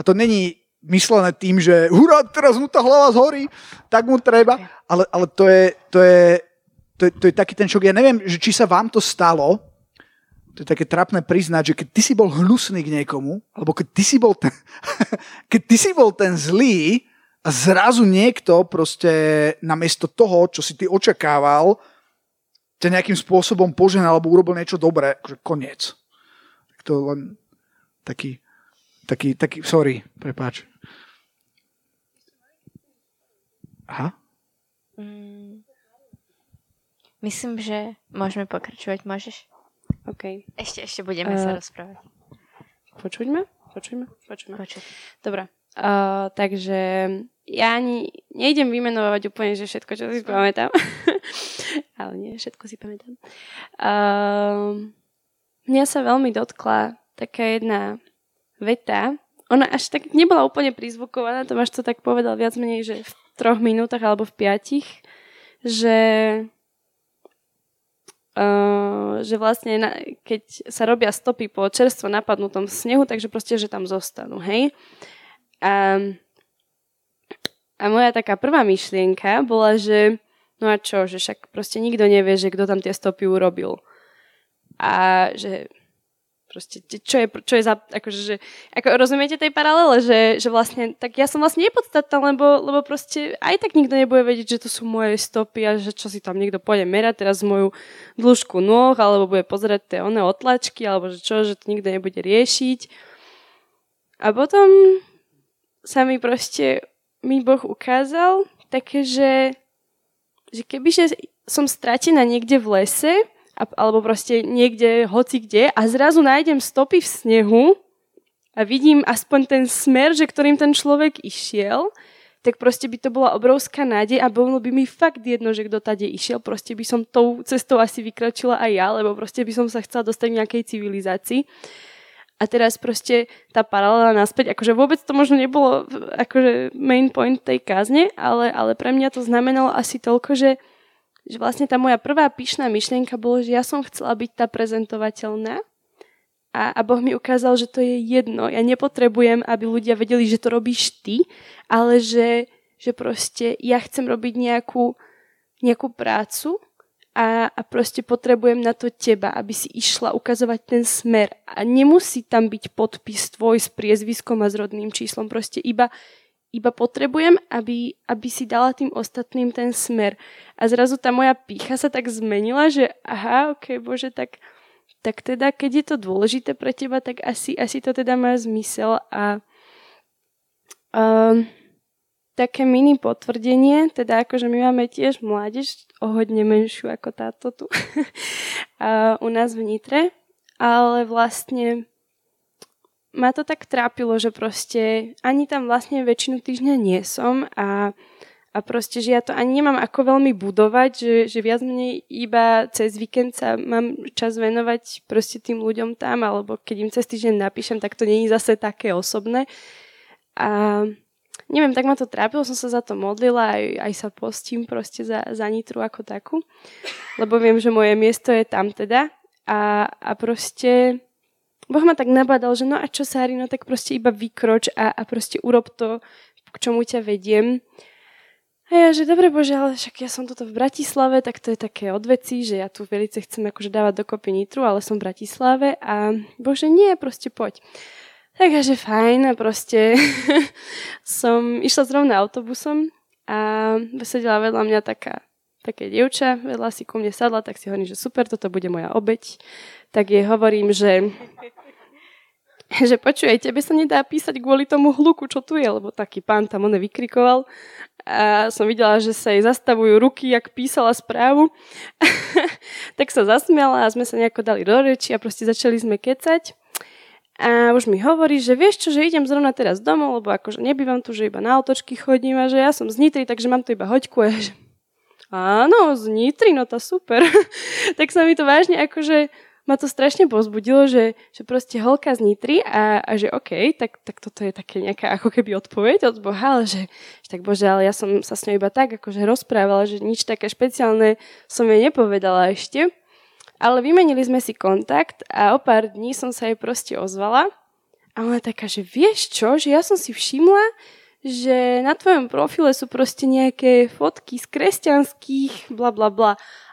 A to není myslené tým, že hurá, teraz mu tá hlava zhorí, tak mu treba, ale, ale to je, to je To je, to je taký ten šok. Ja neviem, že či sa vám to stalo, to je také trapné priznať, že keď ty si bol hnusný k niekomu, alebo keď ty si bol ten, keď ty si bol ten zlý a zrazu niekto proste namiesto toho, čo si ty očakával, ťa nejakým spôsobom poženal alebo urobil niečo dobré, akože koniec. To len taký, taký, taký, sorry, prepáč. Aha. Mm. Myslím, že môžeme pokračovať. Môžeš? OK. Ešte, ešte budeme uh, sa rozprávať. Počuť ma? Počuť ma? Počuť ma? Počuť. Dobre. Uh, takže ja ani nejdem vymenovať úplne, že všetko, čo si pamätám. Ale nie, všetko si pamätám. Uh, mňa sa veľmi dotkla taká jedna veta. Ona až tak nebola úplne prizvukovaná. Tomáš to tak povedal viac menej, že v troch minútach alebo v piatich, že... Uh, že vlastne na, keď sa robia stopy po čerstvo napadnutom snehu, takže proste, že tam zostanú, hej. A, a moja taká prvá myšlienka bola, že no a čo, že však proste nikto nevie, že kto tam tie stopy urobil. A že proste, čo je, čo je za, akože, že, ako rozumiete tej paralele, že, že vlastne, tak ja som vlastne nepodstatná, lebo, lebo proste aj tak nikto nebude vedieť, že to sú moje stopy a že čo si tam niekto pôjde merať teraz moju dĺžku nôh, alebo bude pozerať tie oné otlačky, alebo že čo, že to nikto nebude riešiť. A potom sa mi proste, mi Boh ukázal také, že, že kebyže som stratená niekde v lese, alebo proste niekde, hoci kde, a zrazu nájdem stopy v snehu a vidím aspoň ten smer, že ktorým ten človek išiel, tak proste by to bola obrovská nádej a bolo by mi fakt jedno, že kto tady išiel. Proste by som tou cestou asi vykračila aj ja, lebo proste by som sa chcela dostať k nejakej civilizácii. A teraz proste tá paralela naspäť, akože vôbec to možno nebolo akože main point tej kázne, ale, ale pre mňa to znamenalo asi toľko, že že vlastne tá moja prvá pyšná myšlienka bolo, že ja som chcela byť tá prezentovateľná a, a Boh mi ukázal, že to je jedno. Ja nepotrebujem, aby ľudia vedeli, že to robíš ty, ale že, že proste ja chcem robiť nejakú, nejakú prácu a, a proste potrebujem na to teba, aby si išla ukazovať ten smer. A nemusí tam byť podpis tvoj s priezviskom a s rodným číslom. Proste iba... iba potrebujem, aby, aby si dala tým ostatným ten smer. A zrazu tá moja pýcha sa tak zmenila, že aha, okej, okay, Bože, tak, tak teda, keď je to dôležité pre teba, tak asi, asi to teda má zmysel. A um, také mini potvrdenie, teda akože my máme tiež mládež, o hodne menšiu ako táto tu, a u nás v Nitre, ale vlastne... ma to tak trápilo, že proste ani tam vlastne väčšinu týždňa nie som a, a proste, že ja to ani nemám ako veľmi budovať, že, že viac menej iba cez víkend sa mám čas venovať proste tým ľuďom tam, alebo keď im cez týždeň napíšem, tak to nie je zase také osobné. A neviem, tak ma to trápilo, som sa za to modlila, aj, aj sa postím proste za, za Nitru ako takú, lebo viem, že moje miesto je tam teda a, a proste... Boh ma tak nabádal, že no a čo, Sári, no tak proste iba vykroč a, a proste urob to, k čomu ťa vediem. A ja, že dobre Bože, ale však ja som toto v Bratislave, tak to je také odveci, že ja tu velice chcem akože dávať dokopy Nitru, ale som v Bratislave a Bože, nie, proste poď. Takže fajn a proste som išla zrovna autobusom a sedela vedľa mňa taká také dievča, vedľa si ku mne sadla, tak si hovorím, že super, toto bude moja obeť. Tak jej hovorím, že, že počuj, tebe sa nedá písať kvôli tomu hluku, čo tu je, lebo taký pán tam one vykrikoval. A som videla, že sa jej zastavujú ruky, jak písala správu. Tak sa zasmiala a sme sa nejako dali do reči a proste začali sme kecať. A už mi hovorí, že vieš čo, že idem zrovna teraz domov, lebo akože nebývam tu, že iba na otočky chodím a že ja som z Nitry, takže mám tu iba hoďku. A že, áno, z Nitry, no tá super. Tak sa mi to vážne akože, ma to strašne povzbudilo, že, že proste holka z Nitry a, a že okej, okay, tak, tak toto je také nejaká ako keby odpoveď od Boha, ale že, že tak Bože, ale ja som sa s ňou iba tak akože rozprávala, že nič také špeciálne som jej nepovedala ešte. Ale vymenili sme si kontakt a o pár dní som sa jej proste ozvala a ona taká, že vieš čo, že ja som si všimla, že na tvojom profile sú proste nejaké fotky z kresťanských bla bla bla.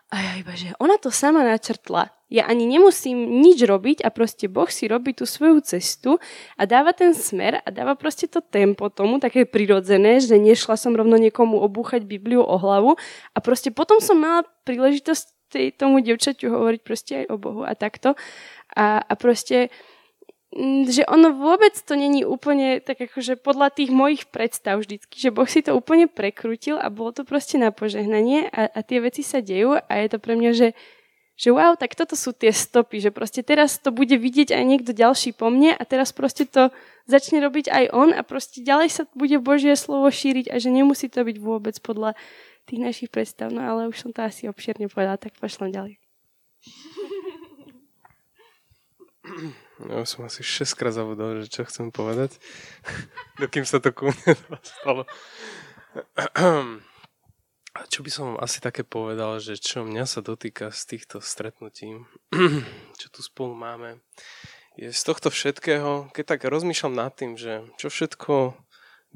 A ja iba, že ona to sama načrtla. Ja ani nemusím nič robiť a proste Boh si robí tú svoju cestu a dáva ten smer a dáva proste to tempo tomu, také prirodzené, že nešla som rovno niekomu obúchať Bibliu o hlavu a proste potom som mala príležitosť tej, tomu dievčaťu hovoriť proste aj o Bohu a takto. A, a proste, že ono vôbec to není úplne tak akože podľa tých mojich predstav vždycky, že Boh si to úplne prekrútil a bolo to proste na požehnanie a, a tie veci sa dejú a je to pre mňa, že, že wow, tak toto sú tie stopy, že proste teraz to bude vidieť aj niekto ďalší po mne a teraz proste to začne robiť aj on a proste ďalej sa bude Božie slovo šíriť a že nemusí to byť vôbec podľa tých našich predstav, no ale už som to asi obširne povedala, tak pošlem ďalej. Ja som asi šesťkrát zavodol, že čo chcem povedať, dokým sa to ku mne stalo. A čo by som asi také povedal, že čo mňa sa dotýka z týchto stretnutí, čo tu spolu máme, je z tohto všetkého, keď tak rozmýšľam nad tým, že čo všetko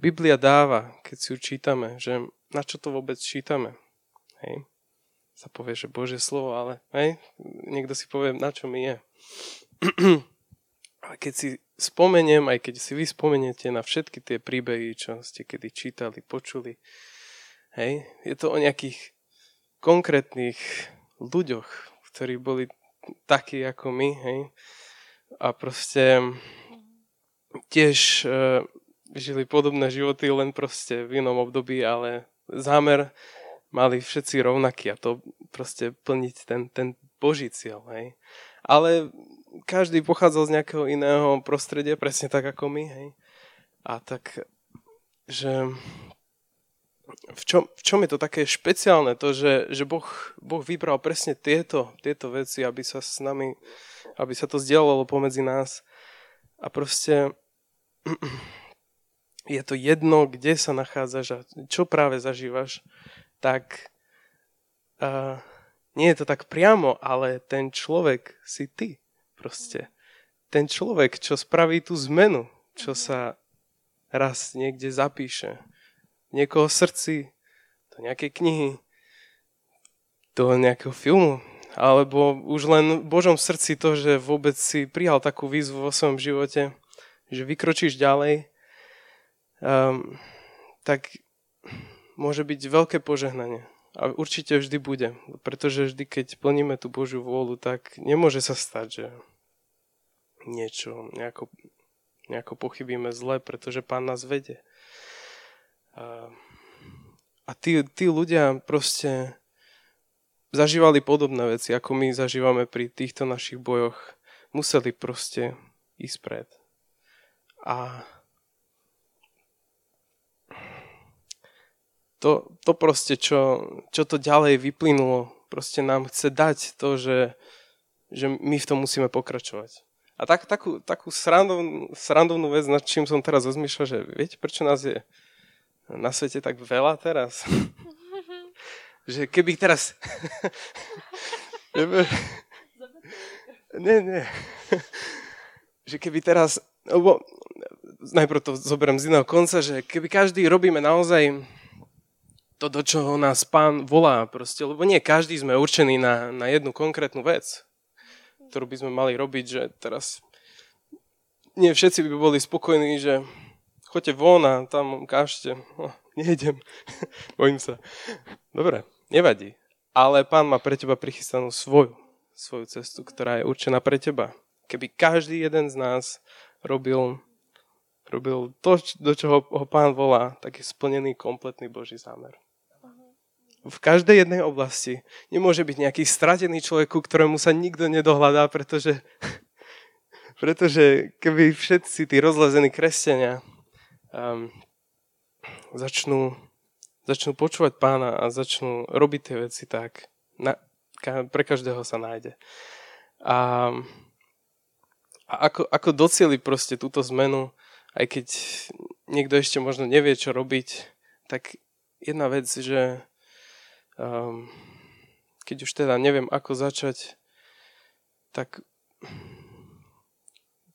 Biblia dáva, keď si ju čítame, že na čo to vôbec čítame? Hej. Sa povie, že Božie slovo, ale hej, niekto si povie, na čo mi je. Ale keď si spomeniem, aj keď si vy spomeniete na všetky tie príbehy, čo ste kedy čítali, počuli, hej, je to o nejakých konkrétnych ľuďoch, ktorí boli takí ako my, hej, a proste tiež e, žili podobné životy, len proste v inom období, ale zámer mali všetci rovnaký a to proste plniť ten, ten Boží cieľ, hej. Ale každý pochádzal z nejakého iného prostredia, presne tak ako my, hej. A tak, že v čom, v čom je to také špeciálne, to, že, že boh, boh vybral presne tieto, tieto veci, aby sa s nami, aby sa to zdieľalo pomedzi nás. A proste je to jedno, kde sa nachádzaš a čo práve zažívaš, tak uh, nie je to tak priamo, ale ten človek si ty. Proste. Ten človek, čo spraví tú zmenu, čo sa raz niekde zapíše. Niekoho srdci, do nejakej knihy, do nejakého filmu. Alebo už len v Božom srdci to, že vôbec si prijal takú výzvu vo svojom živote, že vykročíš ďalej. Um, tak môže byť veľké požehnanie a určite vždy bude, pretože vždy keď plníme tú Božiu vôľu, tak nemôže sa stať, že niečo nejako, nejako pochybíme zle, pretože Pán nás vedie a, a tí, tí ľudia proste zažívali podobné veci, ako my zažívame pri týchto našich bojoch, museli proste ísť pred a To, to proste, čo, čo to ďalej vyplynulo, proste nám chce dať to, že, že my v tom musíme pokračovať. A tak, takú, takú srandovnú, srandovnú vec, nad čím som teraz rozmýšľal, že viete, prečo nás je na svete tak veľa teraz? Že keby teraz... nie, nie. Že keby teraz... Lebo, najprv to zoberiem z iného konca, že keby každý robíme naozaj... to, do čoho nás Pán volá proste, lebo nie každý sme určený na, na jednu konkrétnu vec, ktorú by sme mali robiť, že teraz nie všetci by boli spokojní, že choďte von a tam kážte, no, nejdem, bojím sa. Dobre, nevadí, ale Pán má pre teba prichystanú svoju, svoju cestu, ktorá je určená pre teba. Keby každý jeden z nás robil robil to, do čoho ho Pán volá, tak je splnený kompletný Boží zámer. V každej jednej oblasti nemôže byť nejaký stratený človek, ktorému sa nikto nedohľadá, pretože Pretože keby všetci tí rozlezení kresťania um, začnú, začnú počúvať pána a začnú robiť tie veci tak, na, ka, pre každého sa nájde. A, a ako, ako docieliť proste túto zmenu, aj keď niekto ešte možno nevie, čo robiť, tak jedna vec, že um, keď už teda neviem, ako začať, tak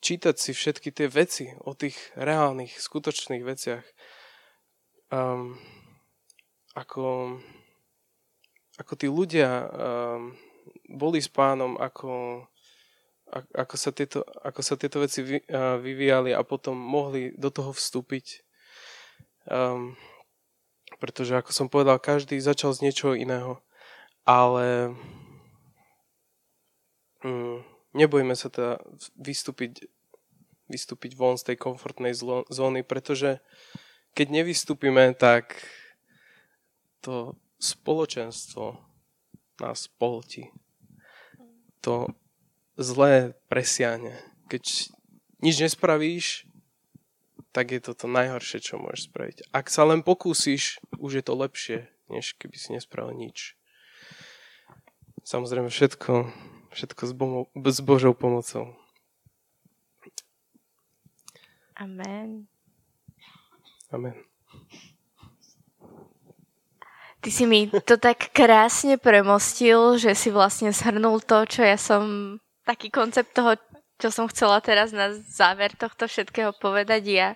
čítať si všetky tie veci o tých reálnych, skutočných veciach. Um, ako, ako tí ľudia um, boli s pánom, ako, a, ako, sa, tieto, ako sa tieto veci vy, uh, vyvíjali a potom mohli do toho vstúpiť. Um, pretože, ako som povedal, každý začal z niečoho iného. Ale um, nebojme sa teda vystúpiť, vystúpiť von z tej komfortnej zlo- zóny, pretože keď nevystúpime, tak to spoločenstvo nás polti. To zlé presiahne. Keď nič nespravíš, tak je to to najhoršie, čo môžeš spraviť. Ak sa len pokúsiš, už je to lepšie, než keby si nespravil nič. Samozrejme všetko... Všetko s, bomo- s Božou pomocou. Amen. Amen. Ty si mi to tak krásne premostil, že si vlastne zhrnul to, čo ja som... Taký koncept toho, čo som chcela teraz na záver tohto všetkého povedať ja.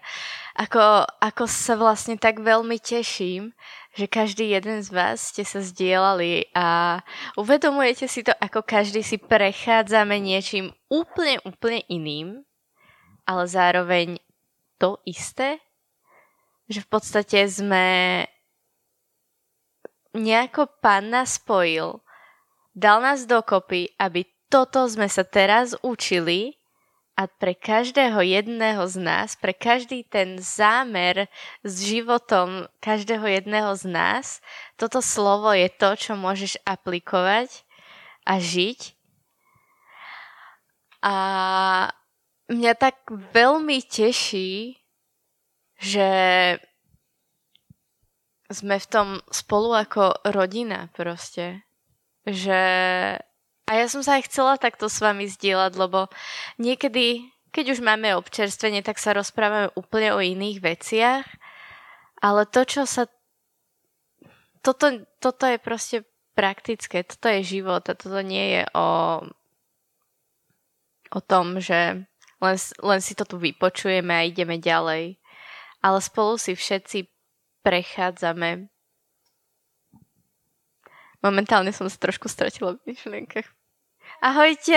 Ako, ako sa vlastne tak veľmi teším, že každý jeden z vás ste sa zdieľali a uvedomujete si to, ako každý si prechádzame niečím úplne, úplne iným, ale zároveň to isté, že v podstate sme nejako Pán nás spojil, dal nás dokopy, aby toto sme sa teraz učili a pre každého jedného z nás, pre každý ten zámer s životom každého jedného z nás, toto slovo je to, čo môžeš aplikovať a žiť. A mňa tak veľmi teší, že sme v tom spolu ako rodina proste. Že... A ja som sa aj chcela takto s vami zdieľať, lebo niekedy, keď už máme občerstvenie, tak sa rozprávame úplne o iných veciach, ale to, čo sa... Toto, toto je proste praktické, toto je život a toto nie je o, o tom, že len, len si to tu vypočujeme a ideme ďalej. Ale spolu si všetci prechádzame. Momentálne som sa trošku stratila v myšlienkach. Ahojte!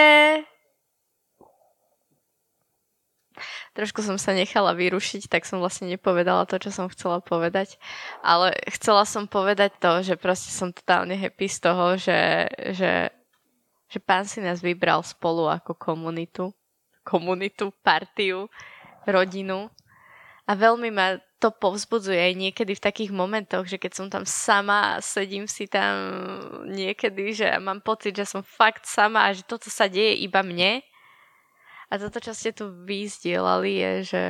Trošku som sa nechala vyrušiť, tak som vlastne nepovedala to, čo som chcela povedať. Ale chcela som povedať to, že proste som totálne happy z toho, že, že, že Pán si nás vybral spolu ako komunitu. Komunitu, partiu, rodinu. A veľmi ma to povzbudzuje aj niekedy v takých momentoch, že keď som tam sama a sedím si tam niekedy, že mám pocit, že som fakt sama a že toto sa deje iba mne. A toto, čo ste tu vyzdielali, je, že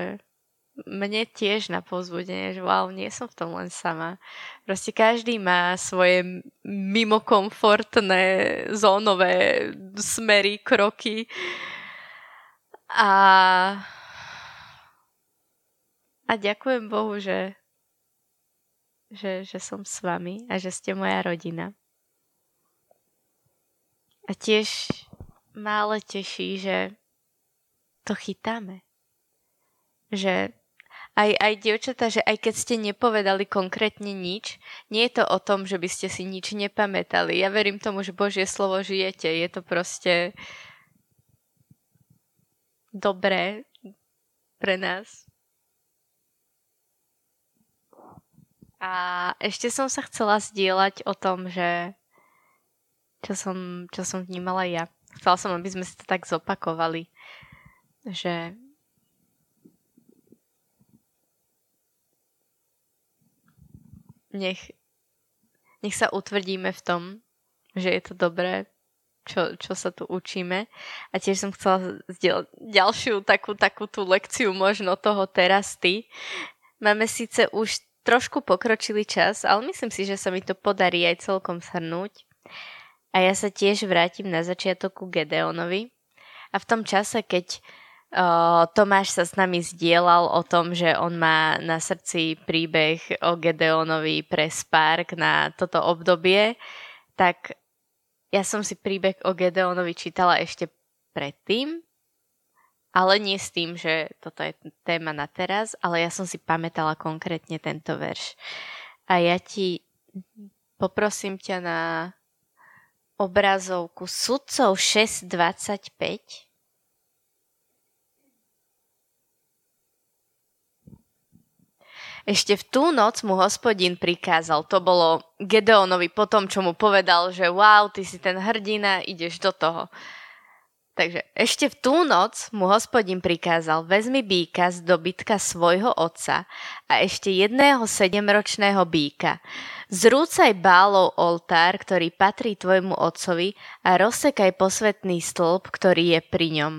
mne tiež na povzbudenie, že wow, nie som v tom len sama. Proste každý má svoje mimokomfortné zónové smery, kroky a... A ďakujem Bohu, že, že, že som s vami a že ste moja rodina. A tiež ma ale teší, že to chytáme. Že aj, aj dievčatá, že aj keď ste nepovedali konkrétne nič, nie je to o tom, že by ste si nič nepamätali. Ja verím tomu, že Božie slovo žijete. Je to proste dobré pre nás. A ešte som sa chcela zdieľať o tom, že čo som, čo som vnímala ja. Chcela som, aby sme si to tak zopakovali, že nech, nech sa utvrdíme v tom, že je to dobré čo, čo sa tu učíme. A tiež som chcela zdieľať ďalšiu takú, takú tú lekciu možno toho teraz ty. Máme síce už trošku pokročilý čas, ale myslím si, že sa mi to podarí aj celkom shrnúť. A ja sa tiež vrátim na začiatok ku Gedeonovi. A v tom čase, keď uh, Tomáš sa s nami zdieľal o tom, že on má na srdci príbeh o Gedeonovi pre Spark na toto obdobie, tak ja som si príbeh o Gedeonovi čítala ešte predtým, ale nie s tým, že toto je téma na teraz, ale ja som si pamätala konkrétne tento verš. A ja ti poprosím ťa na obrazovku Sudcov šesť dvadsaťpäť. Ešte v tú noc mu Hospodin prikázal, to bolo Gedeonovi po tom, čo mu povedal, že wow, ty si ten hrdina, ideš do toho. Takže ešte v tú noc mu Hospodin prikázal, vezmi býka z dobytka svojho otca a ešte jedného sedemročného býka. Zrúcaj bálov oltár, ktorý patrí tvojmu otcovi a rozsekaj posvetný stĺp, ktorý je pri ňom.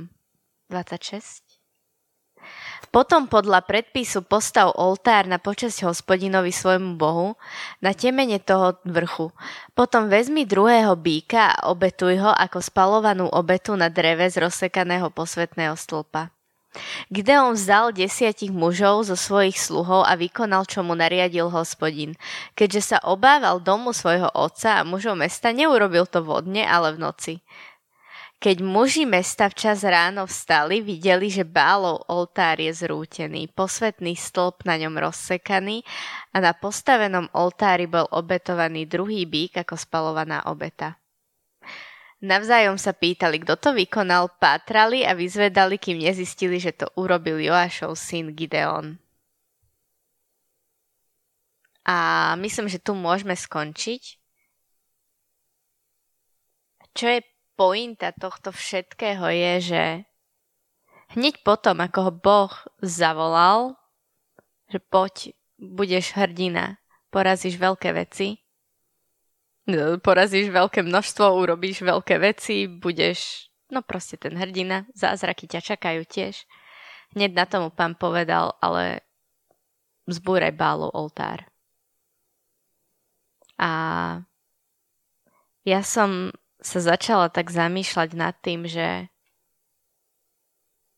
dvadsaťšesť. Potom podľa predpisu postav oltár na počesť Hospodinovi svojmu Bohu na temene toho vrchu. Potom vezmi druhého býka a obetuj ho ako spalovanú obetu na dreve z rozsekaného posvetného stĺpa. Gideon vzal desiatich mužov zo svojich sluhov a vykonal, čo mu nariadil Hospodin. Keďže sa obával domu svojho otca a mužov mesta, neurobil to vo dne, ale v noci. Keď muži mesta včas ráno vstali, videli, že Bálov oltár je zrútený, posvetný stĺp na ňom rozsekaný a na postavenom oltári bol obetovaný druhý bík ako spalovaná obeta. Navzájom sa pýtali, kto to vykonal, pátrali a vyzvedali, kým nezistili, že to urobil Joášov syn Gideon. A myslím, že tu môžeme skončiť. Čo je pointa tohto všetkého je, že hneď potom, ako ho Boh zavolal, že poď, budeš hrdina, porazíš veľké veci, porazíš veľké množstvo, urobíš veľké veci, budeš, no proste ten hrdina, zázraky ťa čakajú tiež. Hneď na tomu Pán povedal, ale zbúraj Bálov oltár. A ja som sa začala tak zamýšľať nad tým, že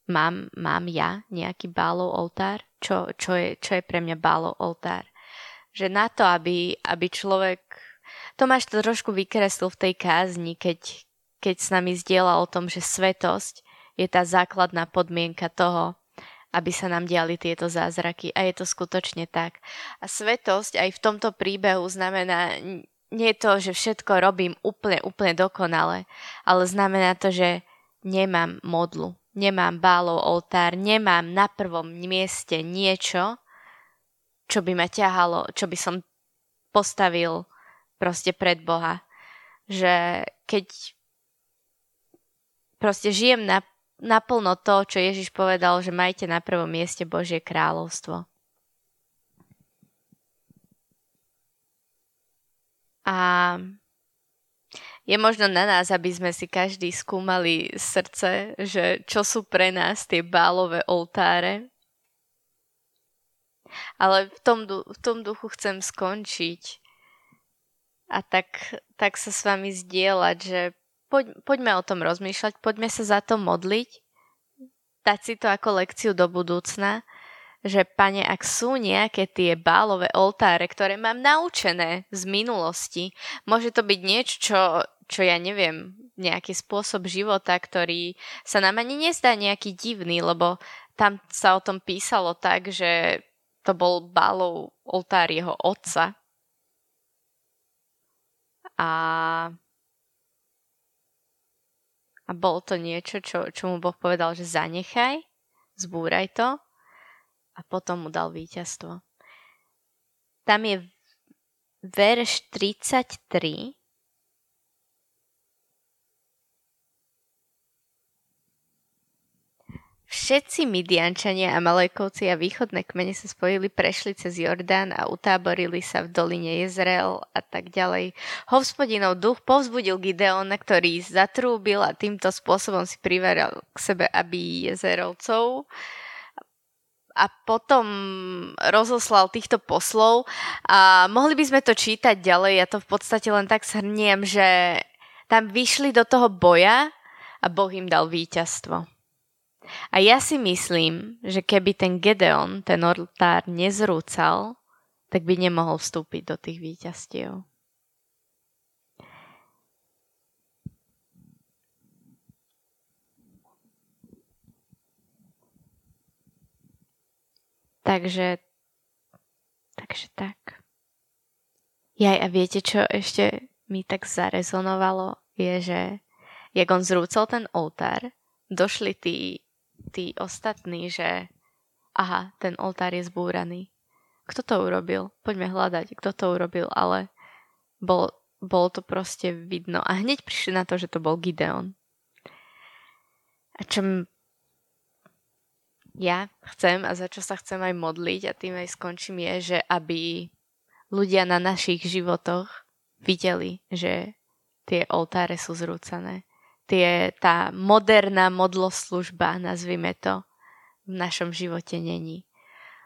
mám, mám ja nejaký Bálov oltár? Čo, čo, je, čo je pre mňa Bálov oltár? Že na to, aby, aby človek... Tomáš to trošku vykreslil v tej kázni, keď, keď s nami zdieľal o tom, že svetosť je tá základná podmienka toho, aby sa nám diali tieto zázraky. A je to skutočne tak. A svetosť aj v tomto príbehu znamená... Nie je to, že všetko robím úplne, úplne dokonale, ale znamená to, že nemám modlu, nemám Bálov oltár, nemám na prvom mieste niečo, čo by ma ťahalo, čo by som postavil proste pred Boha. Že keď proste žijem na, naplno to, čo Ježiš povedal, že majte na prvom mieste Božie kráľovstvo. A je možno na nás, aby sme si každý skúmali srdce, že čo sú pre nás tie Bálové oltáre. Ale v tom, v tom duchu chcem skončiť a tak, tak sa s vami zdieľať, že poď, poďme o tom rozmýšľať, poďme sa za to modliť, dať si to ako lekciu do budúcna, že Pane, ak sú nejaké tie Bálové oltáre, ktoré mám naučené z minulosti, môže to byť niečo, čo, čo ja neviem, nejaký spôsob života, ktorý sa nám ani nezdá nejaký divný, lebo tam sa o tom písalo tak, že to bol Bálov oltár jeho otca. A, a bolo to niečo, čo, čo mu Boh povedal, že zanechaj, zbúraj to. A potom mu dal víťazstvo. Tam je verš tridsaťtri. Všetci Midiančania a Malejkovci a východné kmene sa spojili, prešli cez Jordán a utáborili sa v doline Jezreel a tak ďalej. Hospodinov duch povzbudil Gideona, ktorý zatrúbil a týmto spôsobom si privaral k sebe aby Jezerovcov a potom rozoslal týchto poslov. A mohli by sme to čítať ďalej, ja to v podstate len tak shrniem, že tam vyšli do toho boja a Boh im dal víťazstvo. A ja si myslím, že keby ten Gedeon, ten oltár, nezrúcal, tak by nemohol vstúpiť do tých víťazstiev. Takže, takže tak. Jaj, a viete, čo ešte mi tak zarezonovalo, je, že jak on zrúcal ten oltár, došli tí tí ostatní, že aha, ten oltár je zbúraný. Kto to urobil? Poďme hľadať, kto to urobil, ale bolo, bolo to proste vidno. A hneď prišli na to, že to bol Gideon. A čo m- ja chcem a za čo sa chcem aj modliť a tým aj skončím je, že aby ľudia na našich životoch videli, že tie oltáre sú zrúcané. Tie, tá moderná modloslužba, nazvime to, v našom živote není.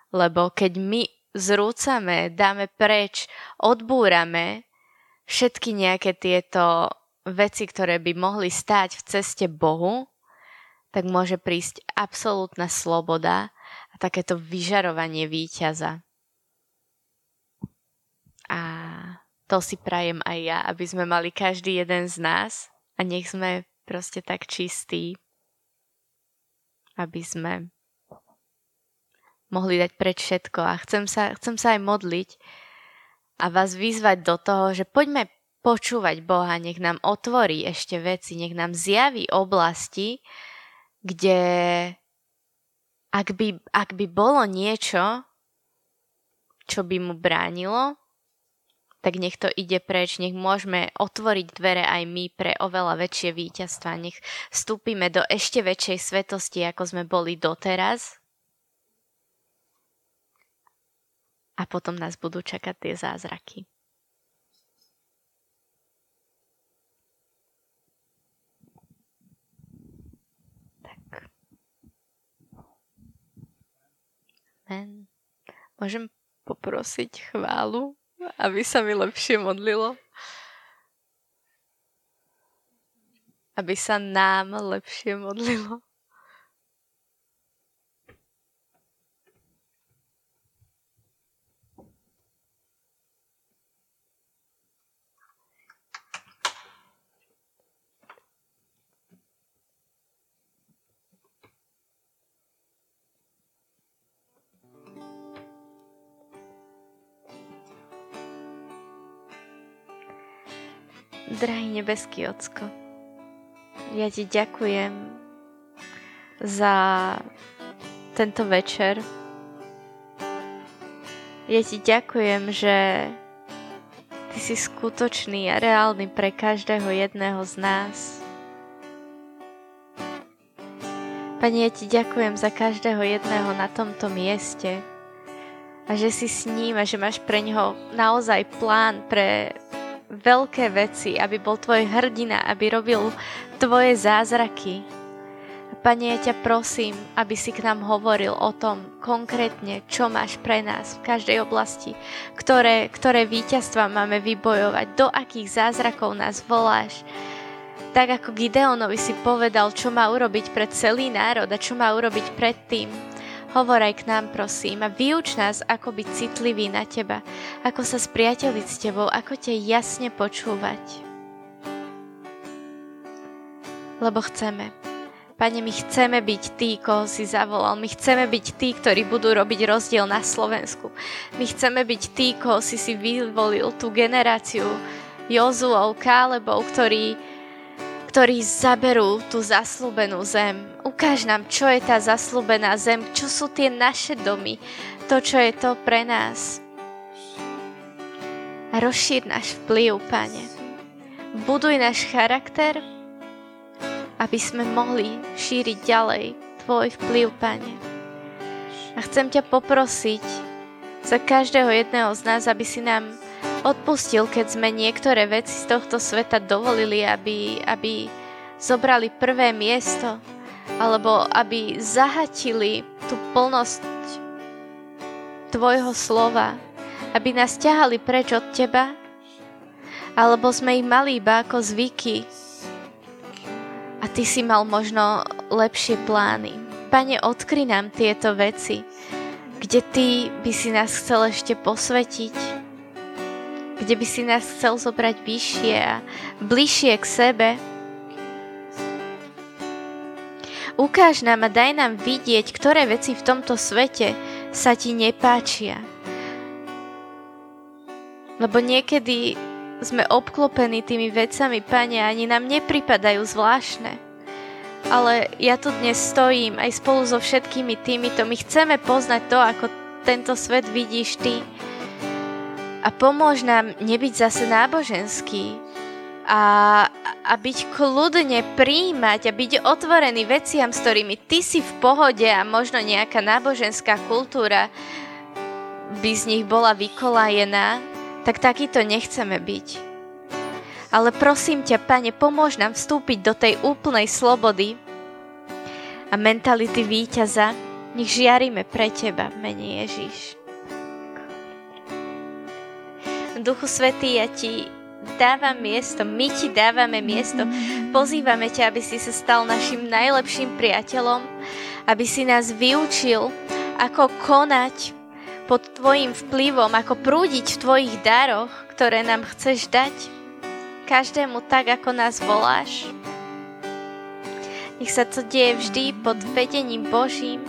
Lebo keď my zrúcame, dáme preč, odbúrame všetky nejaké tieto veci, ktoré by mohli stáť v ceste Bohu, tak môže prísť absolútna sloboda a takéto vyžarovanie víťaza. A to si prajem aj ja, aby sme mali každý jeden z nás a nech sme proste tak čistí, aby sme mohli dať preč všetko. A chcem sa, chcem sa aj modliť a vás vyzvať do toho, že poďme počúvať Boha, nech nám otvorí ešte veci, nech nám zjaví oblasti, kde ak by, ak by bolo niečo, čo by mu bránilo, tak nech to ide preč, nech môžeme otvoriť dvere aj my pre oveľa väčšie víťazstvá, nech vstúpime do ešte väčšej svetosti, ako sme boli doteraz. A potom nás budú čakať tie zázraky. Tak. Amen. Môžem poprosiť chválu? Aby sa mi lepšie modlilo. Aby sa nám lepšie modlilo. Drahý nebeský Ocko, ja ti ďakujem za tento večer. Ja ti ďakujem, že ty si skutočný a reálny pre každého jedného z nás. Pane, ja ti ďakujem za každého jedného na tomto mieste a že si s ním a že máš pre ňoho naozaj plán pre veľké veci, aby bol tvoj hrdina, aby robil tvoje zázraky. Pane, ja ťa prosím, aby si k nám hovoril o tom konkrétne, čo máš pre nás v každej oblasti, ktoré, ktoré víťazstva máme vybojovať, do akých zázrakov nás voláš. Tak ako Gideonovi si povedal, čo má urobiť pre celý národ a čo má urobiť pred tým. Hovor aj k nám, prosím, a vyuč nás, ako byť citlivý na teba, ako sa spriateliť s tebou, ako ťa jasne počúvať. Lebo chceme. Pane, my chceme byť tí, koho si zavolal. My chceme byť tí, ktorí budú robiť rozdiel na Slovensku. My chceme byť tí, koho si si vyvolil, tú generáciu Jozuov, Kálebov, ktorí ktorí zaberú tú zasľúbenú zem. Ukáž nám, čo je tá zasľúbená zem, čo sú tie naše domy, to, čo je to pre nás. A rozšír náš vplyv, Pane. Buduj náš charakter, aby sme mohli šíriť ďalej Tvoj vplyv, Pane. A chcem ťa poprosiť za každého jedného z nás, aby si nám odpustil, keď sme niektoré veci z tohto sveta dovolili, aby, aby zobrali prvé miesto, alebo aby zahatili tú plnosť Tvojho slova, aby nás ťahali preč od Teba, alebo sme ich mali iba ako zvyky a Ty si mal možno lepšie plány. Pane, odkry nám tieto veci, kde Ty by si nás chcel ešte posvetiť, kde by si nás chcel zobrať vyššie a bližšie k sebe. Ukáž nám a daj nám vidieť, ktoré veci v tomto svete sa Ti nepáčia. Lebo niekedy sme obklopení tými vecami, Pane, ani nám nepripadajú zvláštne. Ale ja tu dnes stojím aj spolu so všetkými týmito. My chceme poznať to, ako tento svet vidíš Ty. A pomôž nám nebyť zase náboženský a, a byť kľudne, prijímať a byť otvorený veciam, s ktorými Ty si v pohode a možno nejaká náboženská kultúra by z nich bola vykolajená, tak takýto nechceme byť. Ale prosím ťa, Pane, pomôž nám vstúpiť do tej úplnej slobody a mentality víťaza. Nech žiaríme pre Teba, mene Ježiš. Duchu Svätý, ja Ti dávam miesto, my Ti dávame miesto. Pozývame ťa, aby si sa stal našim najlepším priateľom, aby si nás vyučil, ako konať pod Tvojim vplyvom, ako prúdiť v Tvojich daroch, ktoré nám chceš dať. Každému tak, ako nás voláš. Nech sa to deje vždy pod vedením Božím.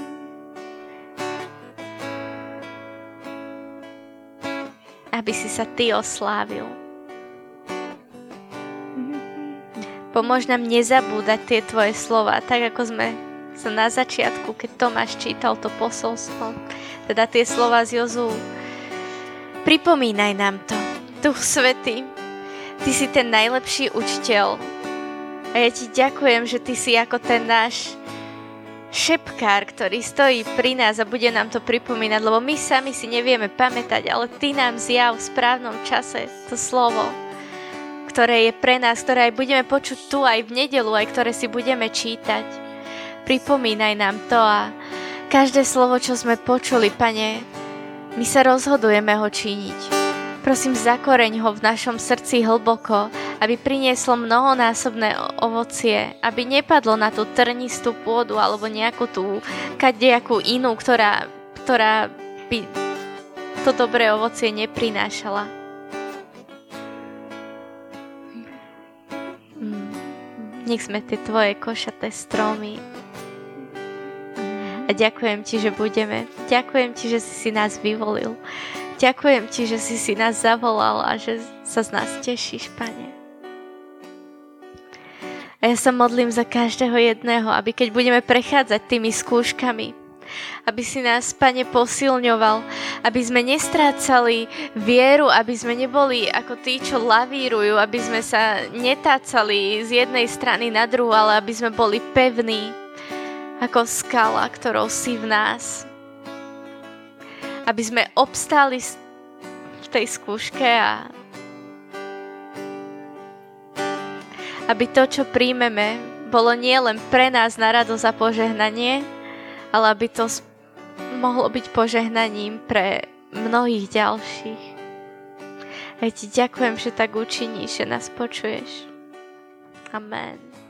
Aby si sa Ty oslávil. Pomôž nám nezabúdať tie Tvoje slova, tak ako sme sa na začiatku, keď Tomáš čítal to posolstvo, teda tie slova z Jozú. Pripomínaj nám to. Duch Svätý, Ty si ten najlepší učiteľ a ja Ti ďakujem, že Ty si ako ten náš šepkár, ktorý stojí pri nás a bude nám to pripomínať, lebo my sami si nevieme pamätať, ale Ty nám zjav v správnom čase to slovo, ktoré je pre nás, ktoré aj budeme počuť tu aj v nedeľu, aj ktoré si budeme čítať. Pripomínaj nám to a každé slovo, čo sme počuli, Pane, my sa rozhodujeme ho činiť. Prosím, zakoreň ho v našom srdci hlboko, aby prinieslo mnohonásobné ovocie, aby nepadlo na tú trnistú pôdu alebo nejakú tú kadejakú inú, ktorá, ktorá by to dobré ovocie neprinášala. Mm. Nech sme tie Tvoje košaté stromy. A ďakujem Ti, že budeme. Ďakujem Ti, že si si nás vyvolil. Ďakujem Ti, že si si nás zavolal a že sa z nás tešíš, Pane. A ja sa modlím za každého jedného, aby keď budeme prechádzať tými skúškami, aby si nás, Pane, posilňoval, aby sme nestrácali vieru, aby sme neboli ako tí, čo lavírujú, aby sme sa netácali z jednej strany na druhú, ale aby sme boli pevní ako skala, ktorou si v nás. Aby sme obstáli v tej skúške a aby to, čo príjmeme, bolo nie len pre nás na radosť a požehnanie, ale aby to mohlo byť požehnaním pre mnohých ďalších. A ja Ti ďakujem, že tak učiníš, že nás počuješ. Amen.